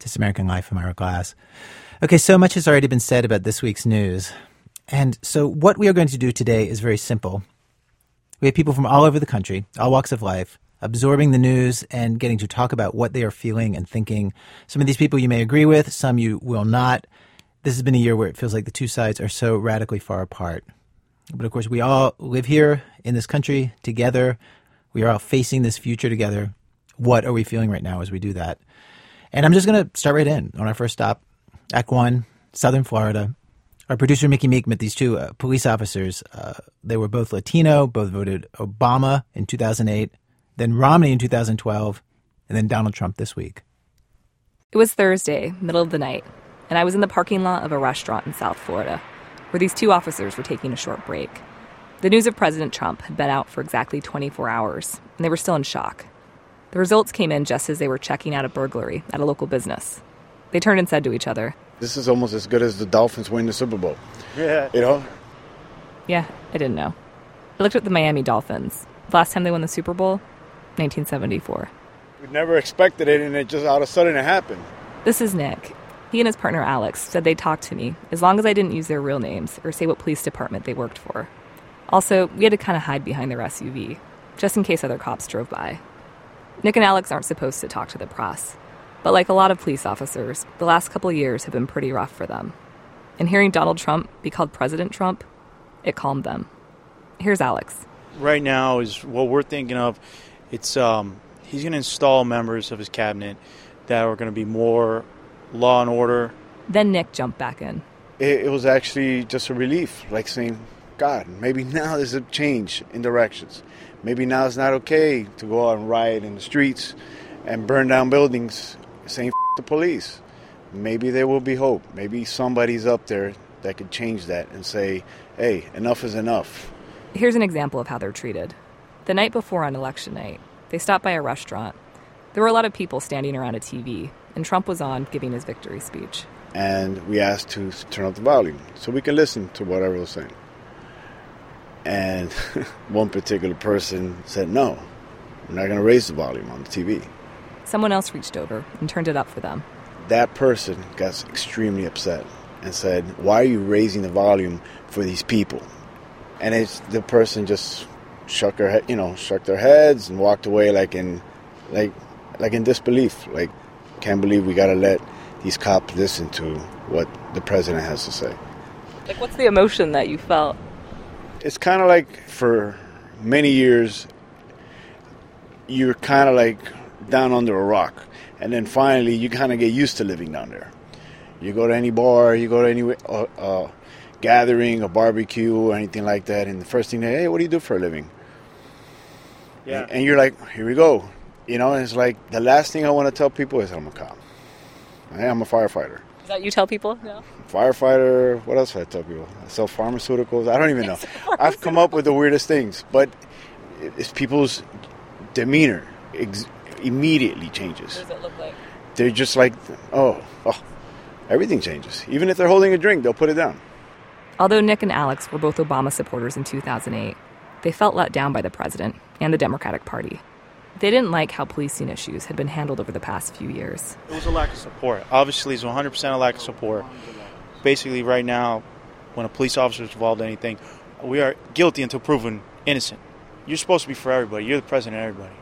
This American Life from Ira Glass. Okay, so much has already been said about this week's news. And so what we are going to do today is very simple. We have people from all over the country, all walks of life, absorbing the news and getting to talk about what they are feeling and thinking. Some of these people you may agree with, some you will not. This has been a year where it feels like the two sides are so radically far apart. But of course, we all live here in this country together. We are all facing this future together. What are we feeling right now as we do that? And I'm just going to start right in on our first stop, Act 1, Southern Florida. Our producer, Mickey Meek, met these two police officers. They were both Latino, both voted Obama in 2008, then Romney in 2012, and then Donald Trump this week. It was Thursday, middle of the night, and I was in the parking lot of a restaurant in South Florida, where these two officers were taking a short break. The news of President Trump had been out for exactly 24 hours, and they were still in shock. The results came in just as they were checking out a burglary at a local business. They turned and said to each other, "This is almost as good as the Dolphins winning the Super Bowl." Yeah. You know? Yeah, I didn't know. I looked at the Miami Dolphins. The last time they won the Super Bowl, 1974. We never expected it, and it just all of a sudden it happened. This is Nick. He and his partner Alex said they'd talk to me as long as I didn't use their real names or say what police department they worked for. Also, we had to kind of hide behind their SUV, just in case other cops drove by. Nick and Alex aren't supposed to talk to the press, but like a lot of police officers, the last couple of years have been pretty rough for them. And hearing Donald Trump be called President Trump, it calmed them. Here's Alex. Right now is what we're thinking of. It's he's going to install members of his cabinet that are going to be more law and order. Then Nick jumped back in. It was actually just a relief, like saying, God, maybe now there's a change in directions. Maybe now it's not okay to go out and riot in the streets and burn down buildings saying F*** the police. Maybe there will be hope. Maybe somebody's up there that could change that and say, hey, enough is enough. Here's an example of how they're treated. The night before on election night, they stopped by a restaurant. There were a lot of people standing around a TV, and Trump was on giving his victory speech. And we asked to turn up the volume so we could listen to whatever he was saying. And one particular person said, no, we're not going to raise the volume on the TV. Someone else reached over and turned it up for them. That person got extremely upset and said, why are you raising the volume for these people? And the person just shook their heads and walked away like in disbelief. Like, can't believe we got to let these cops listen to what the president has to say. Like, what's the emotion that you felt? It's kind of like for many years, you're kind of like down under a rock. And then finally, you kind of get used to living down there. You go to any bar, you go to any gathering, a barbecue, or anything like that. And the first thing, hey, what do you do for a living? Yeah. And you're like, here we go. You know, it's like the last thing I want to tell people is I'm a cop. I'm a firefighter. That you tell people? No. Firefighter. What else do I tell people? I sell pharmaceuticals. I don't even know. I've come up with the weirdest things, but it's people's demeanor immediately changes. What does it look like? They're just like, oh, everything changes. Even if they're holding a drink, they'll put it down. Although Nick and Alex were both Obama supporters in 2008, they felt let down by the president and the Democratic Party. They didn't like how policing issues had been handled over the past few years. It was a lack of support. Obviously, it's 100% a lack of support. Basically, right now, when a police officer is involved in anything, we are guilty until proven innocent. You're supposed to be for everybody. You're the president of everybody.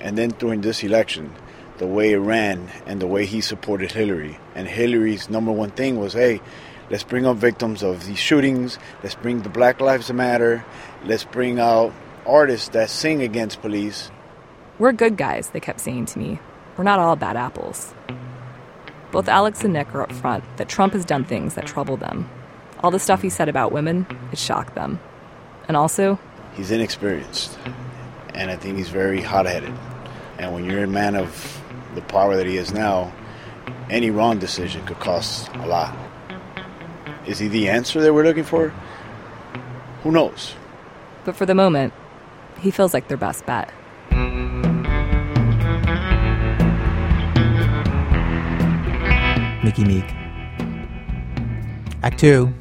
And then during this election, the way it ran and the way he supported Hillary, and Hillary's number one thing was, hey, let's bring up victims of these shootings. Let's bring the Black Lives Matter. Let's bring out artists that sing against police. We're good guys, they kept saying to me. We're not all bad apples. Both Alex and Nick are up front that Trump has done things that trouble them. All the stuff he said about women, it shocked them. And also, he's inexperienced. And I think he's very hot-headed. And when you're a man of the power that he is now, any wrong decision could cost a lot. Is he the answer that we're looking for? Who knows? But for the moment, he feels like their best bet. Mickey Meek. Act 2,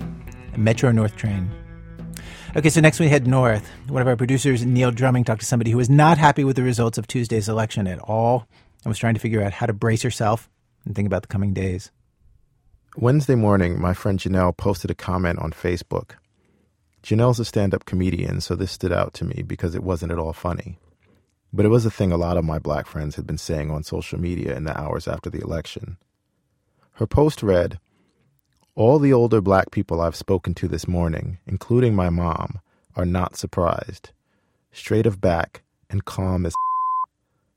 a Metro North train. Okay, so next we head north. One of our producers, Neil Drumming, talked to somebody who was not happy with the results of Tuesday's election at all and was trying to figure out how to brace herself and think about the coming days. Wednesday morning, my friend Janelle posted a comment on Facebook. Janelle's a stand-up comedian, so this stood out to me because it wasn't at all funny. But it was a thing a lot of my black friends had been saying on social media in the hours after the election. Her post read, "All the older black people I've spoken to this morning, including my mom, are not surprised. Straight of back and calm as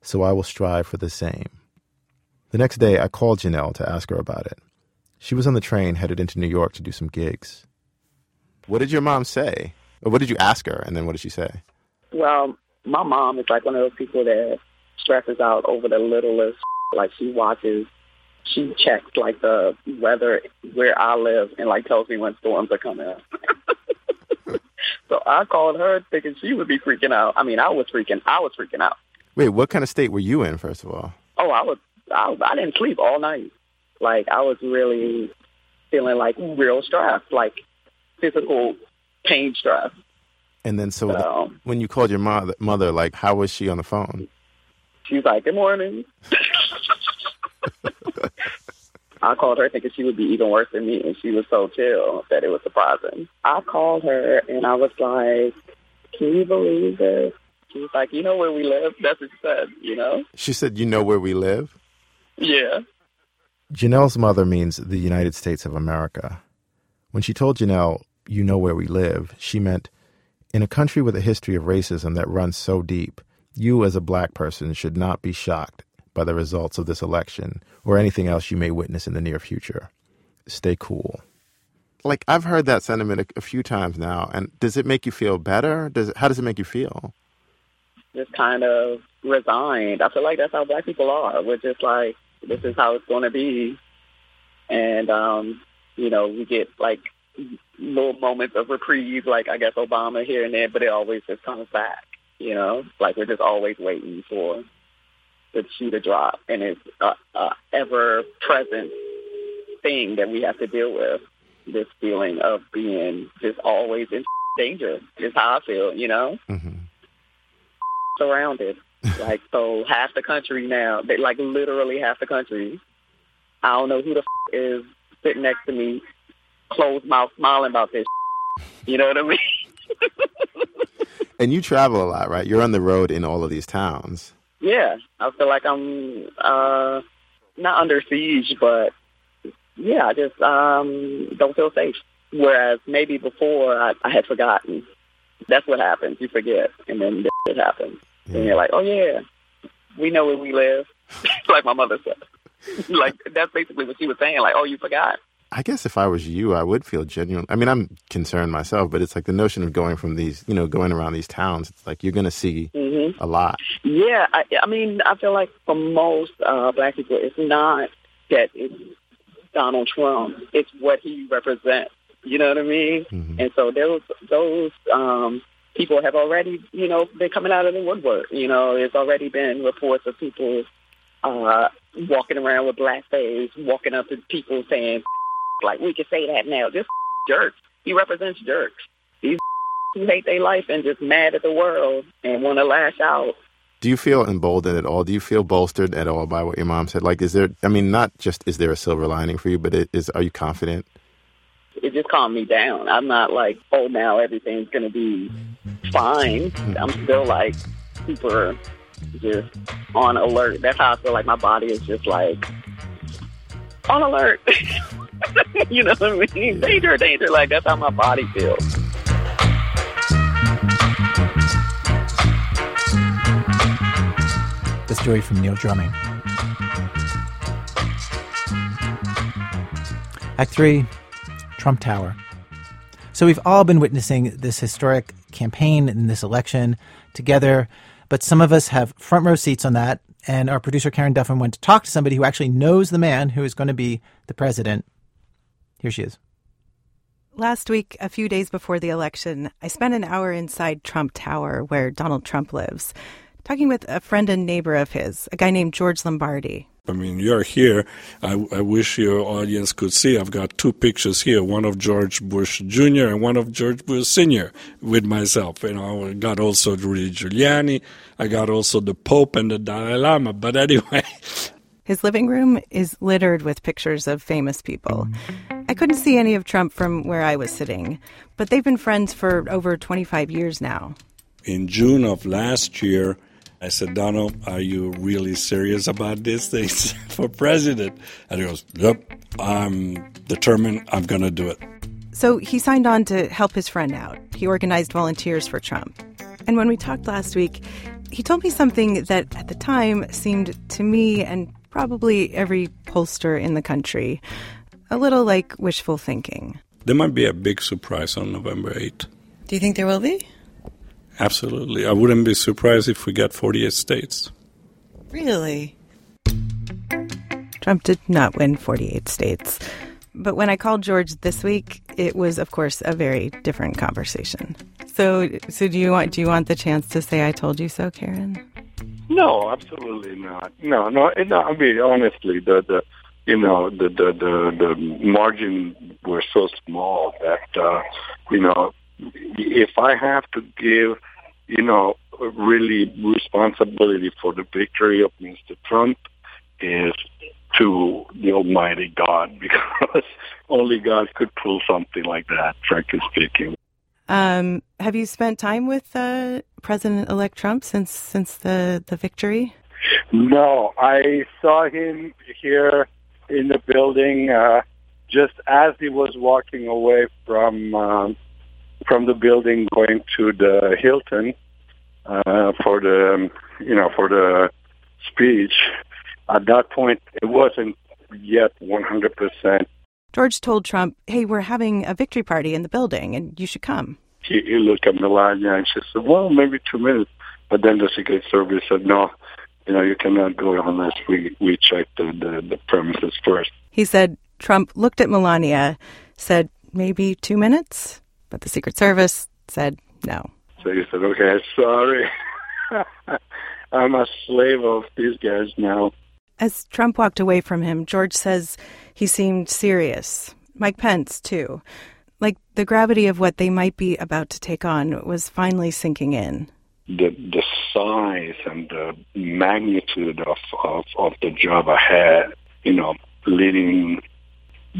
so I will strive for the same." The next day, I called Janelle to ask her about it. She was on the train headed into New York to do some gigs. What did your mom say? Or what did you ask her, and then what did she say? Well, my mom is like one of those people that stresses out over the littlest. Like, she watches, she checks, like, the weather where I live and, like, tells me when storms are coming up. So I called her thinking she would be freaking out. I mean, I was freaking out. Wait, what kind of state were you in, first of all? Oh, I didn't sleep all night. Like, I was really feeling, like, real stress, like physical pain stress. And then so when you called your mother, like, how was she on the phone? She was like, "Good morning." I called her thinking she would be even worse than me, and she was so chill that it was surprising. I called her, and I was like, "Can you believe this?" She was like, "You know where we live?" That's what she said, you know? She said, "You know where we live?" Yeah. Janelle's mother means the United States of America. When she told Janelle, "You know where we live," she meant, in a country with a history of racism that runs so deep, you as a black person should not be shocked by the results of this election or anything else you may witness in the near future. Stay cool. Like, I've heard that sentiment a few times now. And does it make you feel better? How does it make you feel? Just kind of resigned. I feel like that's how black people are. We're just like, this is how it's going to be. And, you know, we get like little moments of reprieve, like I guess Obama here and there, but it always just comes back, you know? Like, we're just always waiting for the shoe to drop, and it's an ever-present thing that we have to deal with, this feeling of being just always in danger is how I feel, you know? Mm-hmm. Surrounded. Like, so half the country now, they, like, literally half the country, I don't know who the is sitting next to me, closed mouth, smiling about this. You know what I mean? And you travel a lot, right? You're on the road in all of these towns. Yeah. I feel like I'm not under siege, but, yeah, I just don't feel safe. Whereas maybe before I had forgotten. That's what happens. You forget, and then this shit happens. Yeah. And you're like, oh, yeah, we know where we live. Like my mother said. Like, that's basically what she was saying. Like, oh, you forgot. I guess if I was you, I would feel genuine. I mean, I'm concerned myself, but it's like the notion of going from these, you know, going around these towns, it's like you're going to see mm-hmm. a lot. Yeah. I mean, I feel like for most black people, it's not that it's Donald Trump. It's what he represents. You know what I mean? Mm-hmm. And so those people have already, you know, they're coming out of the woodwork. You know, there's already been reports of people walking around with blackface, walking up to people saying, like, we can say that now. This jerk. He represents jerks. These who hate their life and just mad at the world and want to lash out. Do you feel emboldened at all? Do you feel bolstered at all by what your mom said? Like, is there, I mean, not just is there a silver lining for you, but are you confident? It just calmed me down. I'm not like, oh, now everything's going to be fine. I'm still like super just on alert. That's how I feel like my body is just like on alert. You know what I mean? Danger, danger. Like, that's how my body feels. The story from Neil Drumming. Act 3, Trump Tower. So we've all been witnessing this historic campaign and this election together, but some of us have front row seats on that, and our producer Karen Duffin went to talk to somebody who actually knows the man who is going to be the president. Here she is. Last week, a few days before the election, I spent an hour inside Trump Tower, where Donald Trump lives, talking with a friend and neighbor of his, a guy named George Lombardi. I mean, you're here. I wish your audience could see. I've got two pictures here, one of George Bush Jr. and one of George Bush Sr. with myself. You know, I got also Rudy Giuliani. I got also the Pope and the Dalai Lama. But anyway... His living room is littered with pictures of famous people. I couldn't see any of Trump from where I was sitting, but they've been friends for over 25 years now. In June of last year, I said, Donald, are you really serious about this thing for president? And he goes, yep, I'm determined I'm going to do it. So he signed on to help his friend out. He organized volunteers for Trump. And when we talked last week, he told me something that at the time seemed to me and probably every pollster in the country a little like wishful thinking. There might be a big surprise on November 8th. Do you think there will be? Absolutely. I wouldn't be surprised if we got 48 states. Really? Trump did not win 48 states. But when I called George this week, it was, of course, a very different conversation. So do you want the chance to say I told you so, Karen? No, absolutely not. No. I mean, honestly, the margin were so small that if I have to give, really responsibility for the victory of Mr. Trump is to the almighty God, because only God could pull something like that, frankly speaking. Have you spent time with President-elect Trump since the victory? No, I saw him here in the building just as he was walking away from the building, going to the Hilton for the speech. At that point, it wasn't yet 100%. George told Trump, hey, we're having a victory party in the building, and you should come. He looked at Melania, and she said, well, maybe 2 minutes. But then the Secret Service said, no, you cannot go unless we check the premises first. He said Trump looked at Melania, said, maybe 2 minutes? But the Secret Service said no. So he said, okay, sorry. I'm a slave of these guys now. As Trump walked away from him, George says he seemed serious. Mike Pence, too. Like, the gravity of what they might be about to take on was finally sinking in. The size and the magnitude of the job ahead, leading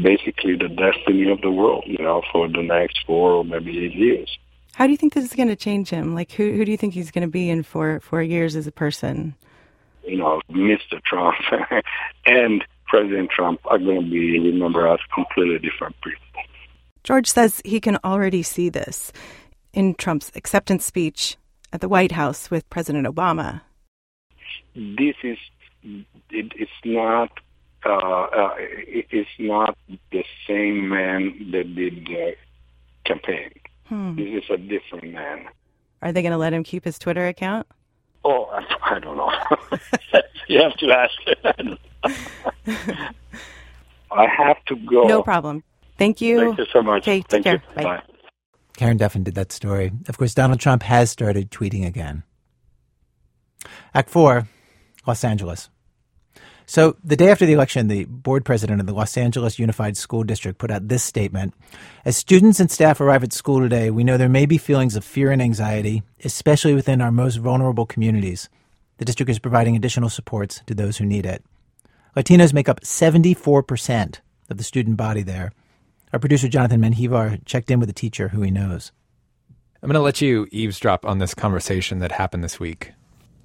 basically the destiny of the world, for the next 4 or maybe 8 years. How do you think this is going to change him? Like, who do you think he's going to be in 4 years as a person? Mr. Trump and President Trump are going to be remembered as completely different people. George says he can already see this in Trump's acceptance speech at the White House with President Obama. It's not the same man that did the campaign. This is a different man. Are they going to let him keep his Twitter account? Oh, I don't know. You have to ask. I have to go. No problem. Thank you. Thank you so much. Okay, take care. Bye. Bye. Karen Duffin did that story. Of course, Donald Trump has started tweeting again. Act 4, Los Angeles. So the day after the election, the board president of the Los Angeles Unified School District put out this statement. As students and staff arrive at school today, we know there may be feelings of fear and anxiety, especially within our most vulnerable communities. The district is providing additional supports to those who need it. Latinos make up 74% of the student body there. Our producer, Jonathan Menjivar, checked in with a teacher who he knows. I'm going to let you eavesdrop on this conversation that happened this week.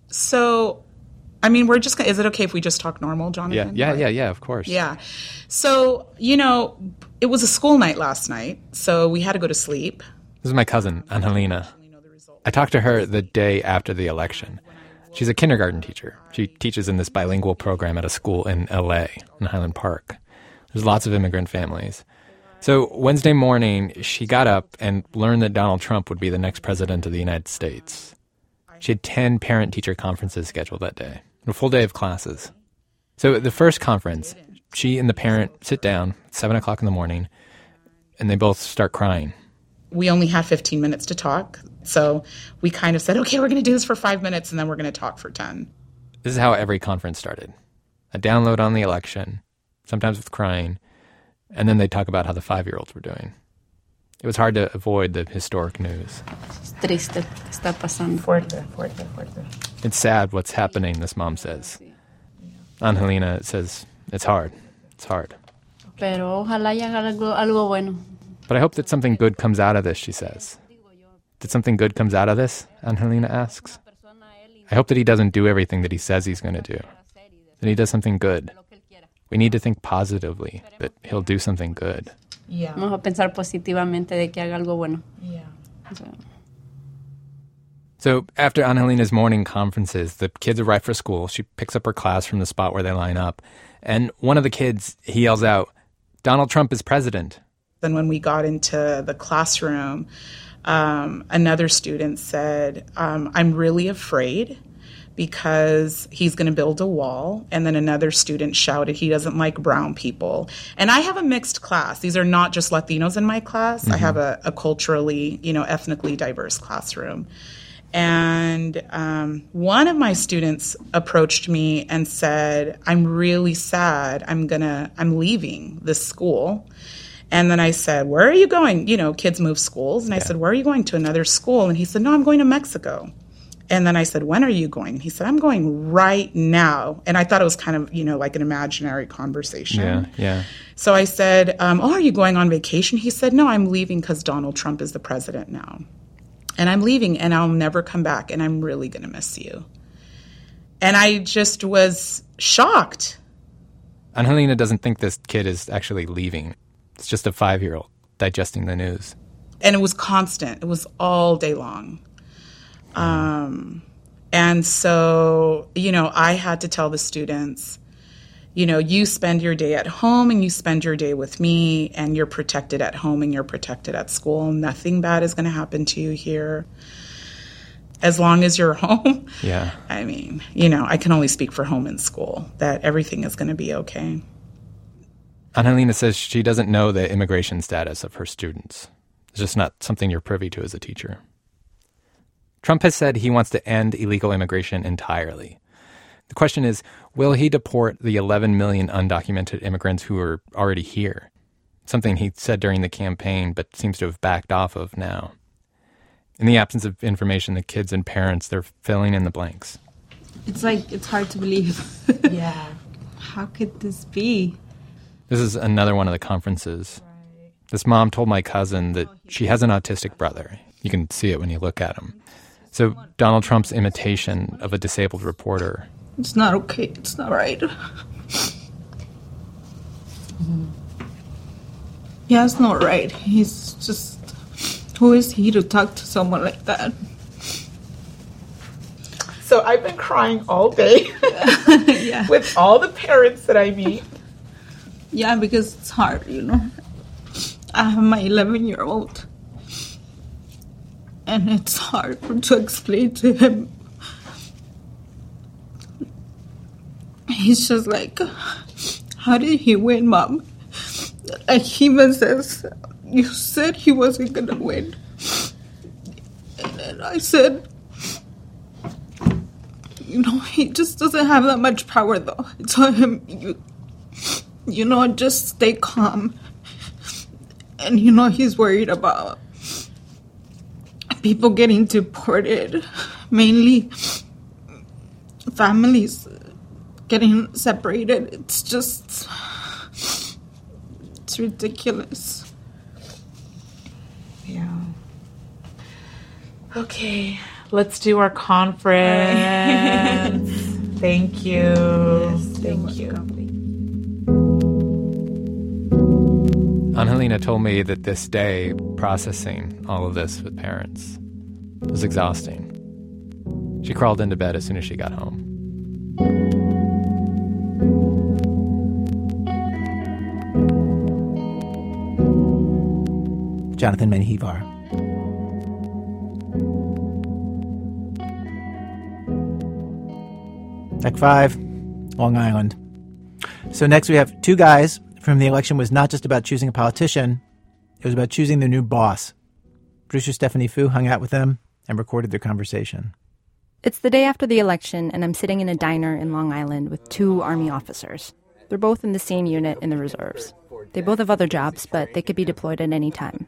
So, is it okay if we just talk normal, Jonathan? Yeah, of course. Yeah. So, it was a school night last night, so we had to go to sleep. This is my cousin, Angelina. I talked to her the day after the election. She's a kindergarten teacher. She teaches in this bilingual program at a school in L.A., in Highland Park. There's lots of immigrant families. So Wednesday morning, she got up and learned that Donald Trump would be the next president of the United States. She had 10 parent-teacher conferences scheduled that day. A full day of classes. So at the first conference, she and the parent sit down at 7 o'clock in the morning, and they both start crying. We only had 15 minutes to talk, so we kind of said, okay, we're going to do this for 5 minutes, and then we're going to talk for 10. This is how every conference started. A download on the election, sometimes with crying, and then they talk about how the 5-year-olds were doing. It was hard to avoid the historic news. It's sad what's happening, this mom says. Angelina says, it's hard. It's hard. Pero ojalá y haga algo bueno. But I hope that something good comes out of this, she says. That something good comes out of this, Angelina asks. I hope that he doesn't do everything that he says he's going to do. That he does something good. We need to think positively that he'll do something good. Yeah. Vamos a pensar positivamente de que haga algo bueno. Yeah. So after Angelina's morning conferences, the kids arrive for school. She picks up her class from the spot where they line up. And one of the kids, he yells out, Donald Trump is president. Then when we got into the classroom, another student said, I'm really afraid because he's going to build a wall. And then another student shouted, he doesn't like brown people. And I have a mixed class. These are not just Latinos in my class. Mm-hmm. I have a culturally, ethnically diverse classroom. And one of my students approached me and said, I'm really sad. I'm leaving this school. And then I said, where are you going? Kids move schools. And I said, where are you going, to another school? And he said, no, I'm going to Mexico. And then I said, when are you going? And he said, I'm going right now. And I thought it was kind of, like an imaginary conversation. Yeah. So I said, are you going on vacation? He said, no, I'm leaving because Donald Trump is the president now. And I'm leaving and I'll never come back. And I'm really going to miss you. And I just was shocked. Angelina doesn't think this kid is actually leaving. It's just a 5-year-old digesting the news. And it was constant. It was all day long. And so, I had to tell the students, you spend your day at home and you spend your day with me and you're protected at home and you're protected at school. Nothing bad is going to happen to you here as long as you're home. Yeah. I mean, I can only speak for home and school, that everything is going to be okay. Angelina says she doesn't know the immigration status of her students. It's just not something you're privy to as a teacher. Trump has said he wants to end illegal immigration entirely. The question is, will he deport the 11 million undocumented immigrants who are already here? Something he said during the campaign but seems to have backed off of now. In the absence of information, the kids and parents, they're filling in the blanks. It's hard to believe. Yeah. How could this be? This is another one of the conferences. This mom told my cousin that she has an autistic brother. You can see it when you look at him. So Donald Trump's imitation of a disabled reporter. It's not okay. It's not right. Yeah, it's not right. He's just... Who is he to talk to someone like that? So I've been crying all day with all the parents that I meet. Yeah, because it's hard, I have my 11-year-old. And it's hard to explain to him. He's just like, how did he win, Mom? Like, he even says, you said he wasn't going to win. And then I said, he just doesn't have that much power, though. I told him, just stay calm. And, he's worried about people getting deported, mainly families getting separated. It's just, it's ridiculous. Yeah. Okay, let's do our conference. Thank you. Yes, thank you. Angelina told me that this day, processing all of this with parents, was exhausting. She crawled into bed as soon as she got home. Jonathan Menjivar. Act 5, Long Island. So next we have two guys. From the election was not just about choosing a politician, it was about choosing their new boss. Producer Stephanie Foo hung out with them and recorded their conversation. It's the day after the election, and I'm sitting in a diner in Long Island with two Army officers. They're both in the same unit in the reserves. They both have other jobs, but they could be deployed at any time.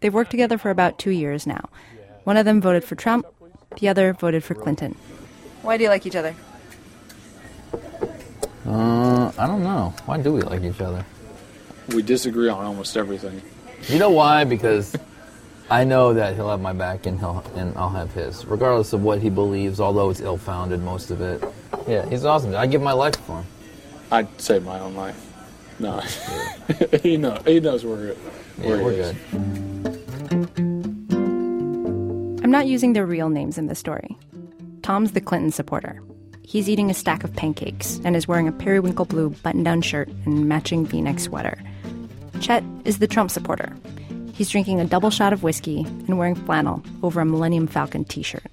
They've worked together for about 2 years now. One of them voted for Trump, the other voted for Clinton. Why do you like each other? I don't know. Why do we like each other? We disagree on almost everything. You know why? Because I know that he'll have my back and I'll have his, regardless of what he believes, although it's ill-founded, most of it. Yeah, he's awesome. I give my life for him. I'd save my own life. No. Yeah. He knows we're good. We're good. I'm not using their real names in this story. Tom's the Clinton supporter. He's eating a stack of pancakes and is wearing a periwinkle blue button-down shirt and matching V-neck sweater. Chet is the Trump supporter. He's drinking a double shot of whiskey and wearing flannel over a Millennium Falcon t-shirt.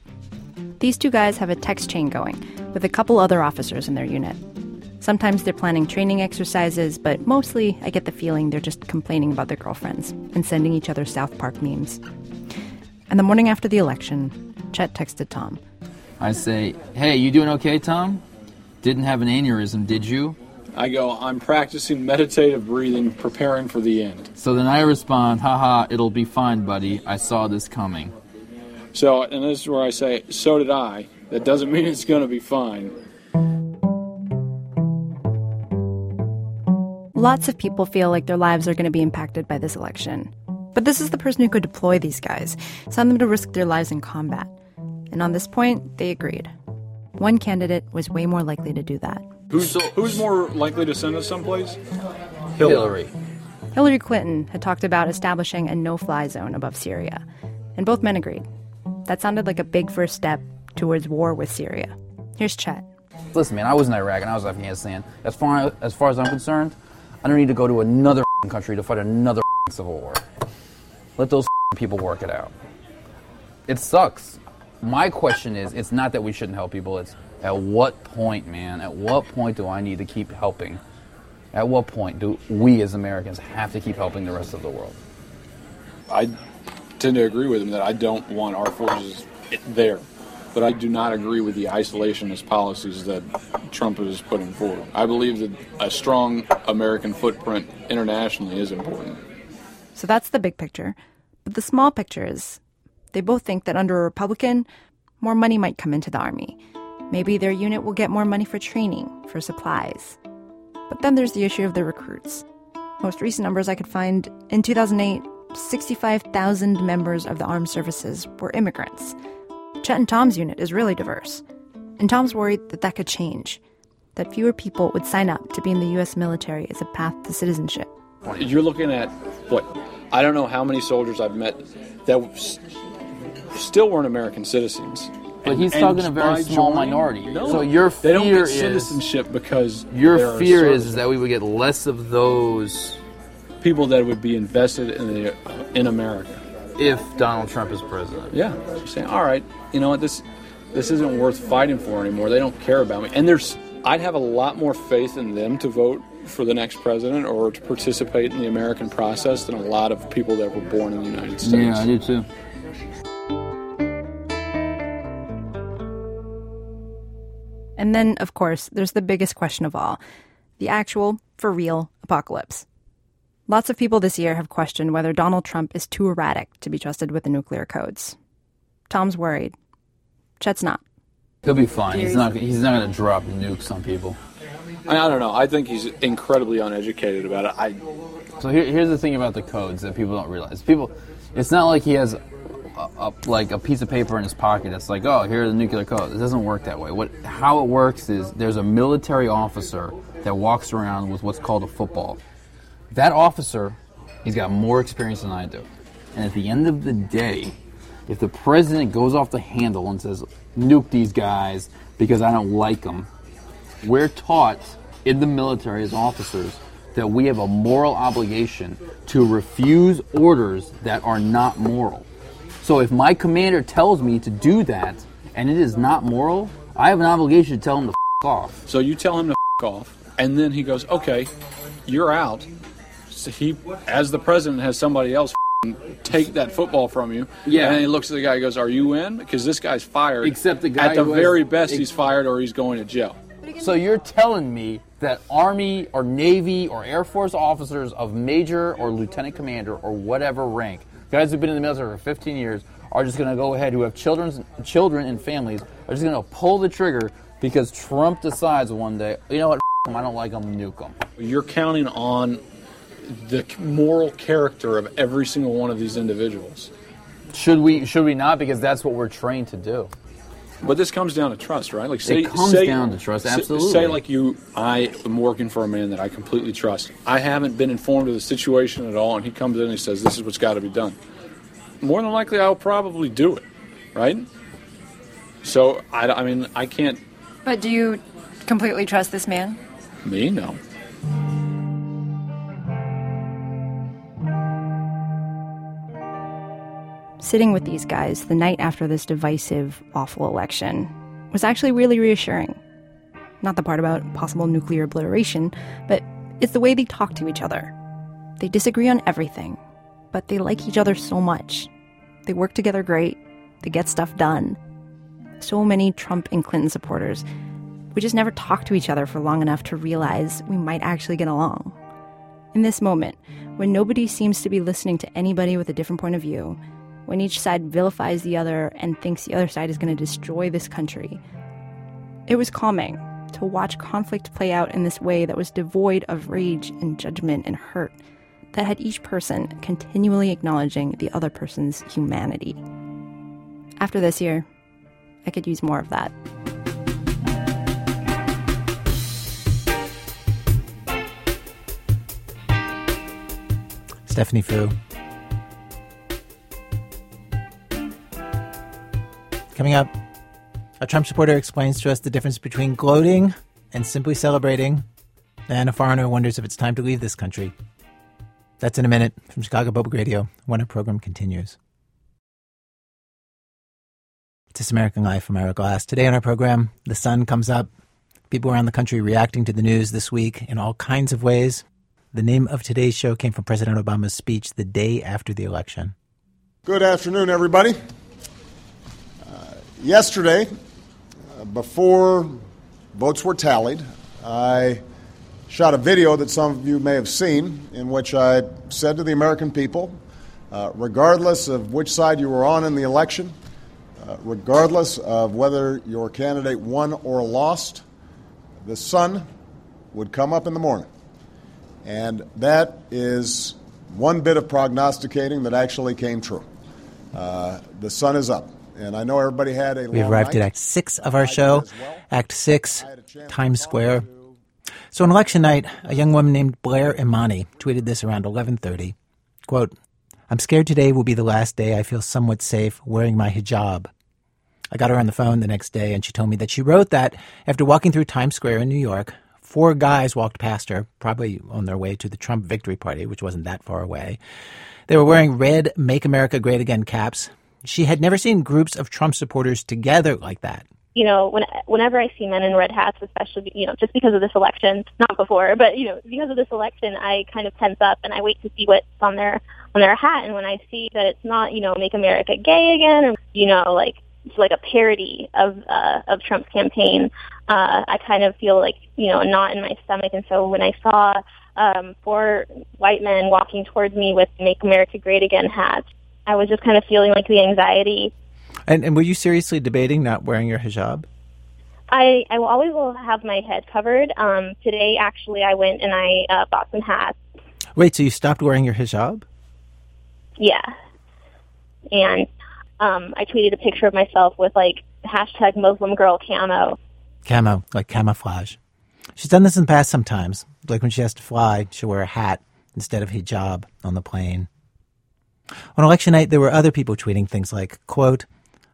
These two guys have a text chain going with a couple other officers in their unit. Sometimes they're planning training exercises, but mostly I get the feeling they're just complaining about their girlfriends and sending each other South Park memes. And the morning after the election, Chet texted Tom. I say, hey, you doing okay, Tom? Didn't have an aneurysm, did you? I go, I'm practicing meditative breathing, preparing for the end. So then I respond, haha, it'll be fine, buddy. I saw this coming. So, and this is where I say, so did I. That doesn't mean it's going to be fine. Lots of people feel like their lives are going to be impacted by this election. But this is the person who could deploy these guys, send them to risk their lives in combat. And on this point, they agreed. One candidate was way more likely to do that. Who's more likely to send us someplace? Hillary. Hillary Clinton had talked about establishing a no-fly zone above Syria, and both men agreed. That sounded like a big first step towards war with Syria. Here's Chet. Listen, man, I was in Iraq and I was in Afghanistan. As far as I'm concerned, I don't need to go to another country to fight another civil war. Let those people work it out. It sucks. My question is, it's not that we shouldn't help people, it's at what point, man, at what point do I need to keep helping? At what point do we as Americans have to keep helping the rest of the world? I tend to agree with him that I don't want our forces there, but I do not agree with the isolationist policies that Trump is putting forward. I believe that a strong American footprint internationally is important. So that's the big picture, but the small picture is, they both think that under a Republican, more money might come into the Army. Maybe their unit will get more money for training, for supplies. But then there's the issue of the recruits. Most recent numbers I could find, in 2008, 65,000 members of the armed services were immigrants. Chet and Tom's unit is really diverse. And Tom's worried that that could change, that fewer people would sign up to be in the U.S. military as a path to citizenship. You're looking at, what, I don't know how many soldiers I've met that still weren't American citizens. But he's talking a very small minority. No, so your fear don't get citizenship because your fear is that we would get less of those people that would be invested in America if Donald Trump is president. Yeah, you're saying, all right, you know what, this isn't worth fighting for anymore. They don't care about me, and I'd have a lot more faith in them to vote for the next president or to participate in the American process than a lot of people that were born in the United States. Yeah, I do too. And then, of course, there's the biggest question of all, the actual, for real, apocalypse. Lots of people this year have questioned whether Donald Trump is too erratic to be trusted with the nuclear codes. Tom's worried. Chet's not. He'll be fine. He's not going to drop nukes on people. I don't know. I think he's incredibly uneducated about it. So here's the thing about the codes that people don't realize. It's not like he has a piece of paper in his pocket that's like, oh, here are the nuclear codes. It doesn't work that way. How it works is there's a military officer that walks around with what's called a football. That officer, he's got more experience than I do. And at the end of the day, if the president goes off the handle and says, nuke these guys because I don't like them, we're taught in the military as officers that we have a moral obligation to refuse orders that are not moral. So if my commander tells me to do that, and it is not moral, I have an obligation to tell him to f*** off. So you tell him to f*** off, and then he goes, okay, you're out. So he, as the president, has somebody else take that football from you. Yeah. And he looks at the guy and goes, are you in? Because this guy's fired. Except the guy at the very best, he's fired or he's going to jail. So you're telling me that Army or Navy or Air Force officers of major or lieutenant commander or whatever rank, guys who've been in the military for 15 years are just going to go ahead, who have children and families, are just going to pull the trigger because Trump decides one day, you know what, I don't like them, nuke them. You're counting on the moral character of every single one of these individuals. Should we not? Because that's what we're trained to do. But this comes down to trust, right? Like, it comes down to trust, absolutely. Say like I am working for a man that I completely trust. I haven't been informed of the situation at all, and he comes in and he says, this is what's got to be done. More than likely, I'll probably do it, right? So, I mean, I can't... But do you completely trust this man? Me? No. Sitting with these guys the night after this divisive, awful election was actually really reassuring. Not the part about possible nuclear obliteration, but it's the way they talk to each other. They disagree on everything, but they like each other so much. They work together great. They get stuff done. So many Trump and Clinton supporters, we just never talk to each other for long enough to realize we might actually get along. In this moment, when nobody seems to be listening to anybody with a different point of view, when each side vilifies the other and thinks the other side is going to destroy this country. It was calming to watch conflict play out in this way that was devoid of rage and judgment and hurt, that had each person continually acknowledging the other person's humanity. After this year, I could use more of that. Stephanie Foo. Coming up, a Trump supporter explains to us the difference between gloating and simply celebrating, and a foreigner wonders if it's time to leave this country. That's in a minute from Chicago Public Radio when our program continues. It's This American Life from Ira Glass. Today on our program, the sun comes up. People around the country reacting to the news this week in all kinds of ways. The name of today's show came from President Obama's speech the day after the election. Good afternoon, everybody. Yesterday, before votes were tallied, I shot a video that some of you may have seen in which I said to the American people, regardless of which side you were on in the election, regardless of whether your candidate won or lost, the sun would come up in the morning. And that is one bit of prognosticating that actually came true. The sun is up. And I know everybody had a long night. We've arrived at Act 6 of our show, Act 6, Times Square. So on election night, a young woman named Blair Imani tweeted this around 11:30. Quote, "I'm scared today will be the last day I feel somewhat safe wearing my hijab." I got her on the phone the next day, and she told me that she wrote that after walking through Times Square in New York, 4 guys walked past her, probably on their way to the Trump victory party, which wasn't that far away. They were wearing red Make America Great Again caps. She had never seen groups of Trump supporters together like that. You know, whenever I see men in red hats, especially, you know, just because of this election, not before, but, you know, because of this election, I kind of tense up and I wait to see what's on their hat. And when I see that it's not, you know, Make America Gay Again, or, you know, like it's like a parody of Trump's campaign, I kind of feel like, you know, a knot in my stomach. And so when I saw 4 white men walking towards me with Make America Great Again hats, I was just kind of feeling like the anxiety. And were you seriously debating not wearing your hijab? I always will have my head covered. Today, actually, I went and I bought some hats. Wait, so you stopped wearing your hijab? Yeah. And I tweeted a picture of myself with, like, hashtag Muslim girl camo. Camo, like camouflage. She's done this in the past sometimes. Like when she has to fly, she'll wear a hat instead of hijab on the plane. On election night, there were other people tweeting things like, quote,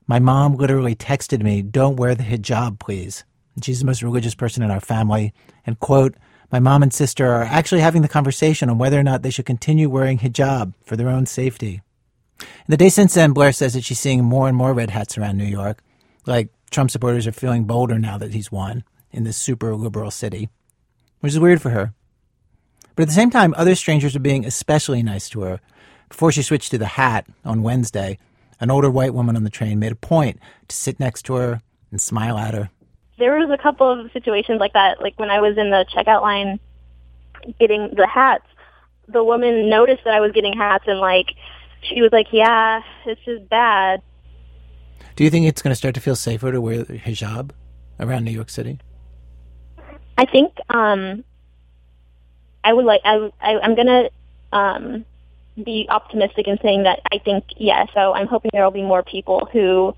"My mom literally texted me, don't wear the hijab, please. And she's the most religious person in our family. And, quote, my mom and sister are actually having the conversation on whether or not they should continue wearing hijab for their own safety." And the day since then, Blair says that she's seeing more and more red hats around New York. Like, Trump supporters are feeling bolder now that he's won in this super liberal city, which is weird for her. But at the same time, other strangers are being especially nice to her. Before she switched to the hat on Wednesday, an older white woman on the train made a point to sit next to her and smile at her. There was a couple of situations like that. Like when I was in the checkout line getting the hats, the woman noticed that I was getting hats and like she was like, yeah, this is bad. Do you think it's going to start to feel safer to wear hijab around New York City? I think I'm going to be optimistic in saying that I think, yeah, so I'm hoping there will be more people who,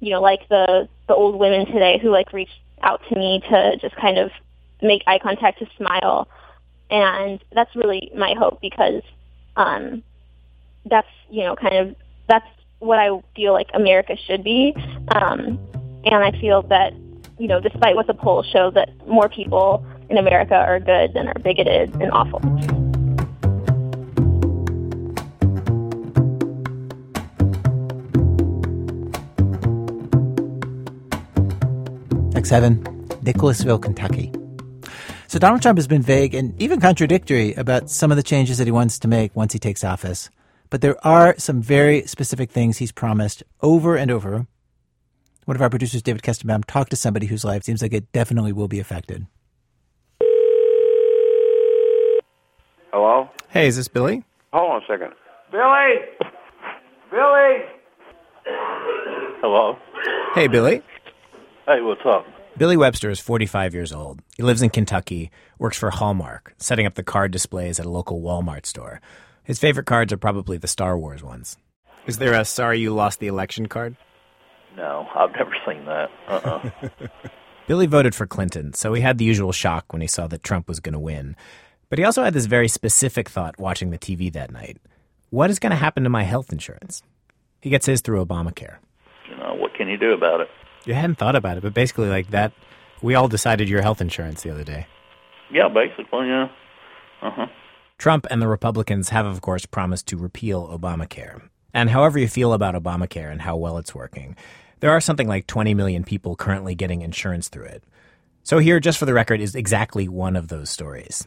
you know, like the old women today who, like, reached out to me to just kind of make eye contact, to smile. And that's really my hope, because that's, you know, kind of, that's what I feel like America should be. And I feel that, you know, despite what the polls show, that more people in America are good than are bigoted and awful. Seven, Nicholasville, Kentucky. So Donald Trump has been vague and even contradictory about some of the changes that he wants to make once he takes office. But there are some very specific things he's promised over and over. One of our producers, David Kestenbaum, talked to somebody whose life seems like it definitely will be affected. Hello? Hey, is this Billy? Hold on a second. Billy! Billy! Hello? Hey, Billy. Hey, what's up? Billy Webster is 45 years old. He lives in Kentucky, works for Hallmark, setting up the card displays at a local Walmart store. His favorite cards are probably the Star Wars ones. Is there a sorry you lost the election card? No, I've never seen that. Billy voted for Clinton, so he had the usual shock when he saw that Trump was going to win. But he also had this very specific thought watching the TV that night. What is going to happen to my health insurance? He gets his through Obamacare. You know, what can you do about it? You hadn't thought about it, but basically like that, we all decided your health insurance the other day. Yeah, basically, yeah. Uh-huh. Trump and the Republicans have, of course, promised to repeal Obamacare. And however you feel about Obamacare and how well it's working, there are something like 20 million people currently getting insurance through it. So here, just for the record, is exactly one of those stories.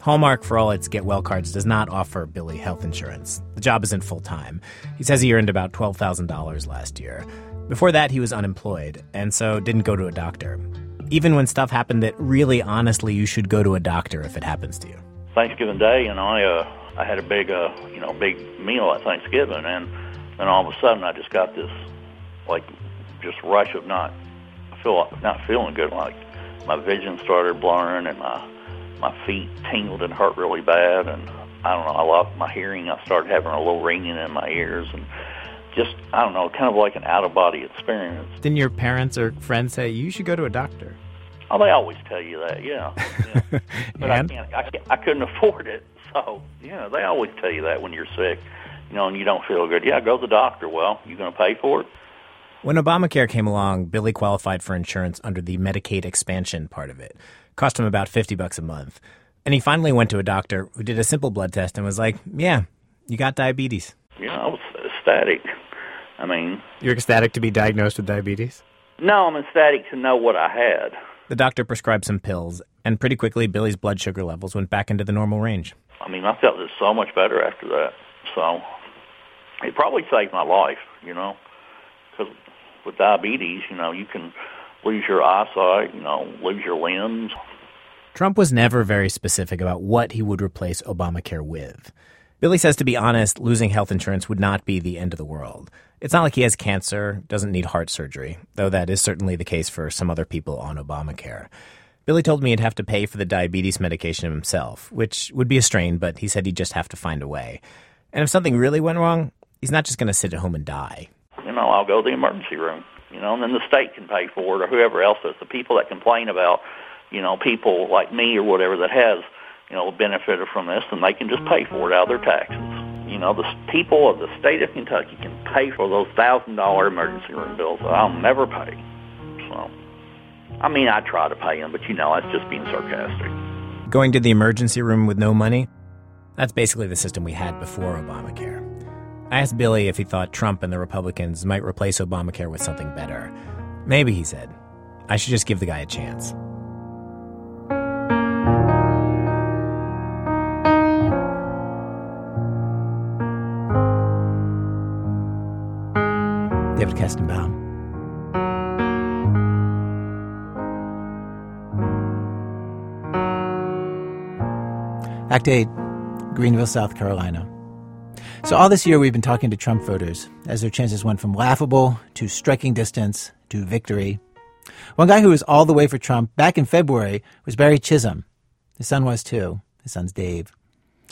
Hallmark, for all its get-well cards, does not offer Billy health insurance. The job isn't full-time. He says he earned about $12,000 last year. Before that, he was unemployed, and so didn't go to a doctor. Even when stuff happened that really, honestly, you should go to a doctor if it happens to you. Thanksgiving Day, and I had a big meal at Thanksgiving, and then all of a sudden I just got this, like, just rush of not feeling good. Like, my vision started blurring, and my feet tingled and hurt really bad, and I don't know, I lost my hearing. I started having a little ringing in my ears, and just, I don't know, kind of like an out-of-body experience. Didn't your parents or friends say, you should go to a doctor? Oh, they always tell you that, yeah. But I couldn't afford it. So, yeah, they always tell you that when you're sick, you know, and you don't feel good. Yeah, go to the doctor. Well, you're going to pay for it? When Obamacare came along, Billy qualified for insurance under the Medicaid expansion part of it. Cost him about $50 a month. And he finally went to a doctor who did a simple blood test and was like, yeah, you got diabetes. Yeah, I was ecstatic. I mean... You're ecstatic to be diagnosed with diabetes? No, I'm ecstatic to know what I had. The doctor prescribed some pills, and pretty quickly Billy's blood sugar levels went back into the normal range. I mean, I felt so much better after that. So, it probably saved my life, you know? Because with diabetes, you know, you can lose your eyesight, you know, lose your limbs. Trump was never very specific about what he would replace Obamacare with. Billy says, to be honest, losing health insurance would not be the end of the world. It's not like he has cancer, doesn't need heart surgery, though that is certainly the case for some other people on Obamacare. Billy told me he'd have to pay for the diabetes medication himself, which would be a strain, but he said he'd just have to find a way. And if something really went wrong, he's not just going to sit at home and die. You know, I'll go to the emergency room, you know, and then the state can pay for it, or whoever else does. The people that complain about, you know, people like me or whatever that has, you know, benefited from this, and they can just pay for it out of their taxes. You know, the people of the state of Kentucky can pay for those $1,000 emergency room bills that I'll never pay. So, I mean, I try to pay them, but you know, that's just being sarcastic. Going to the emergency room with no money? That's basically the system we had before Obamacare. I asked Billy if he thought Trump and the Republicans might replace Obamacare with something better. Maybe, he said. I should just give the guy a chance. David Kestenbaum. Act 8, Greenville, South Carolina. So all this year we've been talking to Trump voters as their chances went from laughable to striking distance to victory. One guy who was all the way for Trump back in February was Barry Chisholm. His son was too. His son's Dave.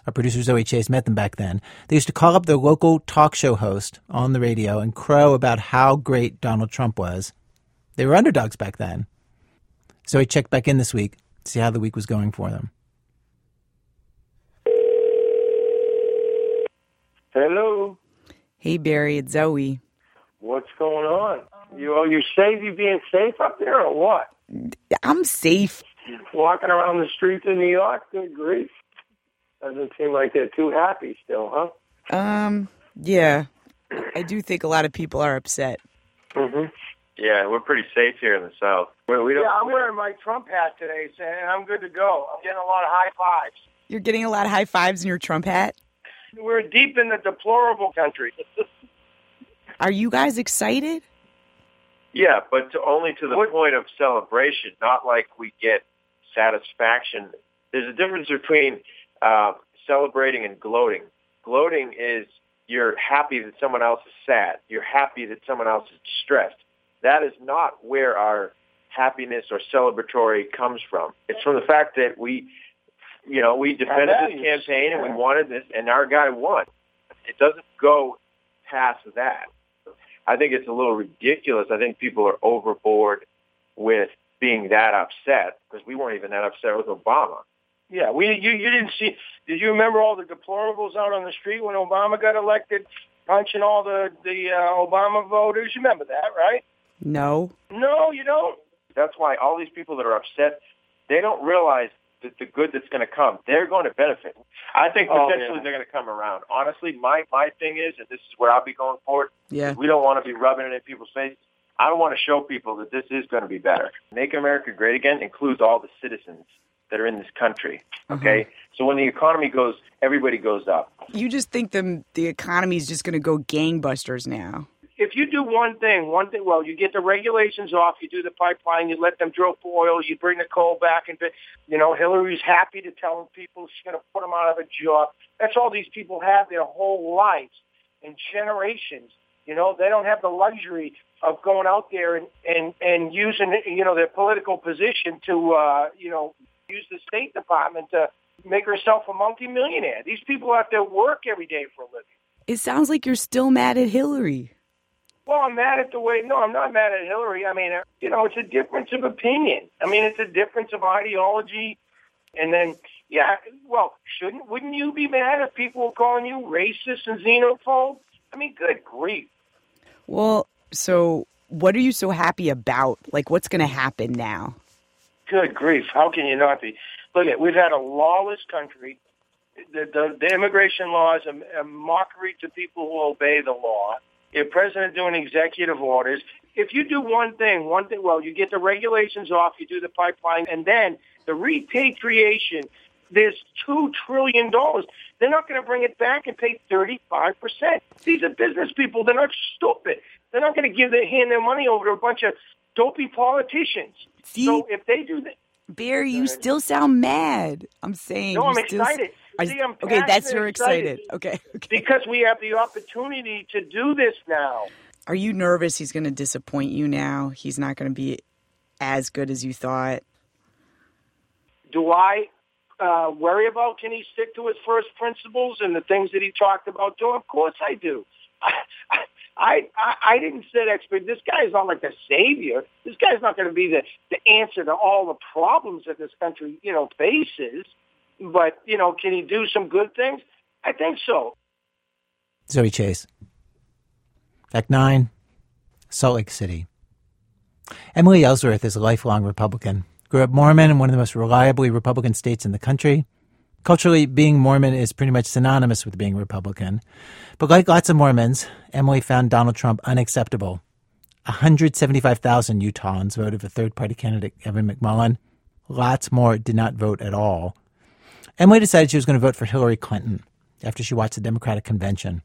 Our producer Zoe Chase met them back then. They used to call up their local talk show host on the radio and crow about how great Donald Trump was. They were underdogs back then. Zoe checked back in this week to see how the week was going for them. Hello. Hey, Barry, it's Zoe. What's going on? You're safe? You being safe up there or what? I'm safe. Walking around the streets in New York? Good grief. Doesn't seem like they're too happy still, huh? Yeah. I do think a lot of people are upset. Mm-hmm. Yeah, we're pretty safe here in the South. I'm wearing my Trump hat today, saying I'm good to go. I'm getting a lot of high fives. You're getting a lot of high fives in your Trump hat? We're deep in the deplorable country. Are you guys excited? Yeah, but only to the point of celebration, not like we get satisfaction. There's a difference between celebrating and gloating. Gloating is you're happy that someone else is sad. You're happy that someone else is distressed. That is not where our happiness or celebratory comes from. It's from the fact that we defended this campaign and we wanted this, and our guy won. It doesn't go past that. I think it's a little ridiculous. I think people are overboard with being that upset because we weren't even that upset with Obama. Yeah, you didn't see. Did you remember all the deplorables out on the street when Obama got elected, punching all the Obama voters? You remember that, right? No. No, you don't. That's why all these people that are upset, they don't realize that the good that's going to come, they're going to benefit. I think potentially they're going to come around. Honestly, my thing is, and this is where I'll be going forward, we don't want to be rubbing it in people's faces. I don't want to show people that this is going to be better. Make America Great Again includes all the citizens that are in this country, okay? Uh-huh. So when the economy goes, everybody goes up. You just think the economy is just going to go gangbusters now. If you do one thing, well, you get the regulations off, you do the pipeline, you let them drill for oil, you bring the coal back, and Hillary's happy to tell people she's going to put them out of a job. That's all these people have their whole lives and generations. You know, they don't have the luxury of going out there and using, their political position to, use the State Department to make herself a multimillionaire. These people out there work every day for a living. It sounds like you're still mad at Hillary. Well, I'm not mad at Hillary. I mean, it's a difference of opinion. I mean, it's a difference of ideology. And then, wouldn't you be mad if people were calling you racist and xenophobe? I mean, good grief. Well, so what are you so happy about? Like, what's going to happen now? Good grief. How can you not be? Look, we've had a lawless country. The immigration law is a mockery to people who obey the law. Your president doing executive orders. If you do one thing, well, you get the regulations off, you do the pipeline, and then the repatriation, there's $2 trillion. They're not going to bring it back and pay 35%. These are business people. They're not stupid. They're not going to hand their money over to a bunch of dopey politicians. See, so if they do that... Barry, you still sound mad. I'm saying... No, I'm excited. Okay, that's your excited. Okay. Because we have the opportunity to do this now. Are you nervous he's going to disappoint you now? He's not going to be as good as you thought? Do I worry about can he stick to his first principles and the things that he talked about doing? Of course I do. I didn't set expert. This guy is not like the savior. This guy's not going to be the answer to all the problems that this country, faces. But, can he do some good things? I think so. Zoe Chase. Act 9, Salt Lake City. Emily Ellsworth is a lifelong Republican. Grew up Mormon in one of the most reliably Republican states in the country. Culturally, being Mormon is pretty much synonymous with being Republican. But like lots of Mormons, Emily found Donald Trump unacceptable. 175,000 Utahns voted for third-party candidate Evan McMullin. Lots more did not vote at all. Emily decided she was going to vote for Hillary Clinton after she watched the Democratic convention.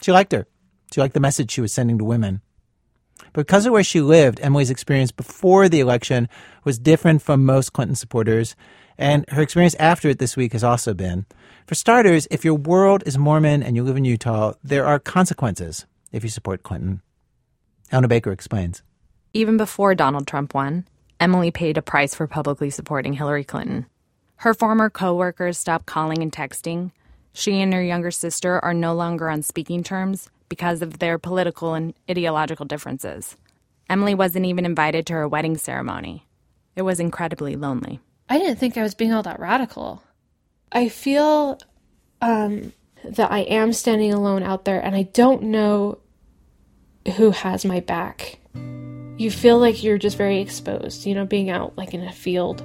She liked her. She liked the message she was sending to women. But because of where she lived, Emily's experience before the election was different from most Clinton supporters, and her experience after it this week has also been. For starters, if your world is Mormon and you live in Utah, there are consequences if you support Clinton. Elna Baker explains. Even before Donald Trump won, Emily paid a price for publicly supporting Hillary Clinton. Her former coworkers stopped calling and texting. She and her younger sister are no longer on speaking terms because of their political and ideological differences. Emily wasn't even invited to her wedding ceremony. It was incredibly lonely. I didn't think I was being all that radical. I feel that I am standing alone out there, and I don't know who has my back. You feel like you're just very exposed, you know, being out like in a field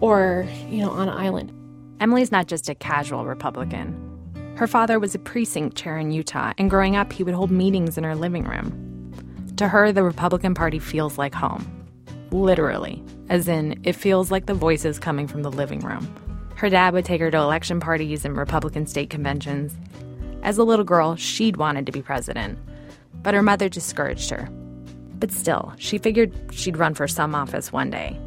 or, you know, on an island. Emily's not just a casual Republican. Her father was a precinct chair in Utah, and growing up, he would hold meetings in her living room. To her, the Republican Party feels like home. Literally. As in, it feels like the voices coming from the living room. Her dad would take her to election parties and Republican state conventions. As a little girl, she'd wanted to be president, but her mother discouraged her. But still, she figured she'd run for some office one day.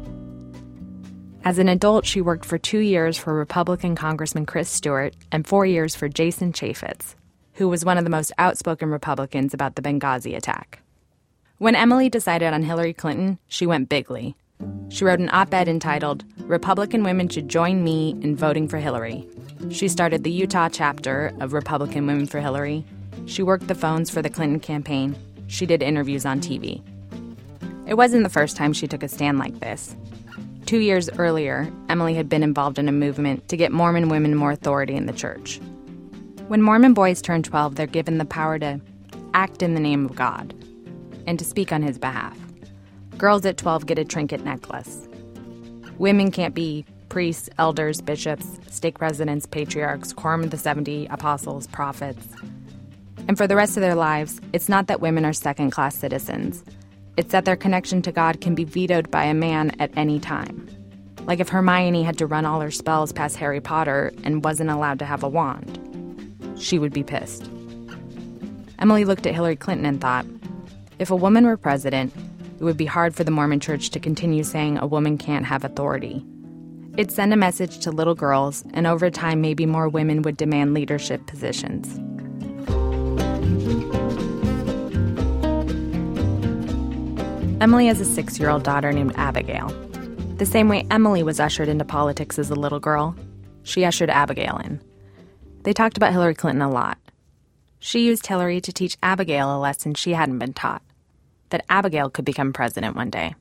As an adult, she worked for 2 years for Republican Congressman Chris Stewart and 4 years for Jason Chaffetz, who was one of the most outspoken Republicans about the Benghazi attack. When Emily decided on Hillary Clinton, she went bigly. She wrote an op-ed entitled, "Republican Women Should Join Me in Voting for Hillary." She started the Utah chapter of Republican Women for Hillary. She worked the phones for the Clinton campaign. She did interviews on TV. It wasn't the first time she took a stand like this. 2 years earlier, Emily had been involved in a movement to get Mormon women more authority in the church. When Mormon boys turn 12, they're given the power to act in the name of God and to speak on his behalf. Girls at 12 get a trinket necklace. Women can't be priests, elders, bishops, stake presidents, patriarchs, quorum of the 70, apostles, prophets. And for the rest of their lives, it's not that women are second-class citizens. It's that their connection to God can be vetoed by a man at any time. Like if Hermione had to run all her spells past Harry Potter and wasn't allowed to have a wand. She would be pissed. Emily looked at Hillary Clinton and thought, if a woman were president, it would be hard for the Mormon Church to continue saying a woman can't have authority. It'd send a message to little girls, and over time maybe more women would demand leadership positions. Emily has a 6-year-old daughter named Abigail. The same way Emily was ushered into politics as a little girl, she ushered Abigail in. They talked about Hillary Clinton a lot. She used Hillary to teach Abigail a lesson she hadn't been taught, that Abigail could become president one day.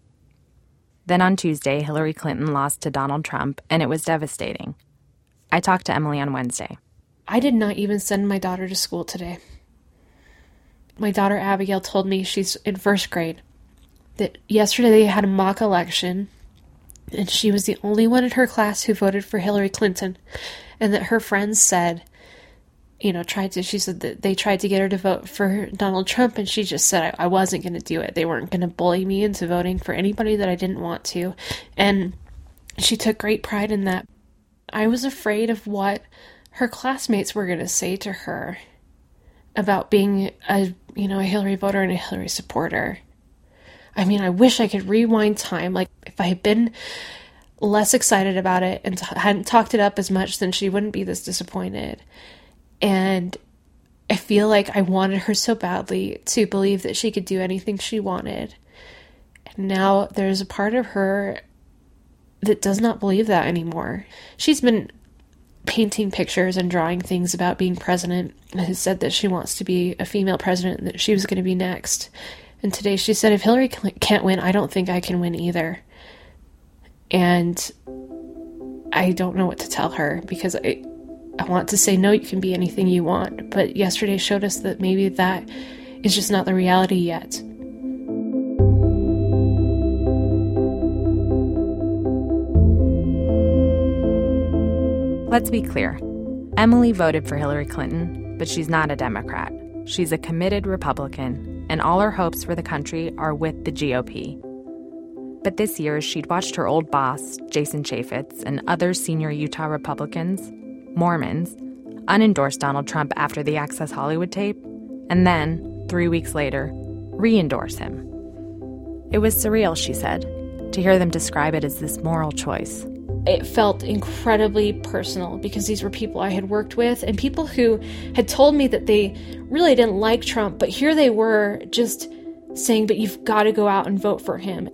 Then on Tuesday, Hillary Clinton lost to Donald Trump, and it was devastating. I talked to Emily on Wednesday. I did not even send my daughter to school today. My daughter Abigail told me she's in first grade. That yesterday they had a mock election, and she was the only one in her class who voted for Hillary Clinton, and that her friends said, you know, she said that they tried to get her to vote for Donald Trump, and she just said, I wasn't going to do it. They weren't going to bully me into voting for anybody that I didn't want to, and she took great pride in that. I was afraid of what her classmates were going to say to her about being a Hillary voter and a Hillary supporter. I mean, I wish I could rewind time. Like, if I had been less excited about it and hadn't talked it up as much, then she wouldn't be this disappointed. And I feel like I wanted her so badly to believe that she could do anything she wanted. And now there's a part of her that does not believe that anymore. She's been painting pictures and drawing things about being president and has said that she wants to be a female president and that she was going to be next. And today she said, if Hillary can't win, I don't think I can win either. And I don't know what to tell her because I want to say, no, you can be anything you want. But yesterday showed us that maybe that is just not the reality yet. Let's be clear. Emily voted for Hillary Clinton, but she's not a Democrat. She's a committed Republican. And all her hopes for the country are with the GOP. But this year, she'd watched her old boss, Jason Chaffetz, and other senior Utah Republicans, Mormons, unendorse Donald Trump after the Access Hollywood tape, and then, 3 weeks later, re-endorse him. It was surreal, she said, to hear them describe it as this moral choice. It felt incredibly personal because these were people I had worked with and people who had told me that they really didn't like Trump, but here they were just saying, but you've got to go out and vote for him.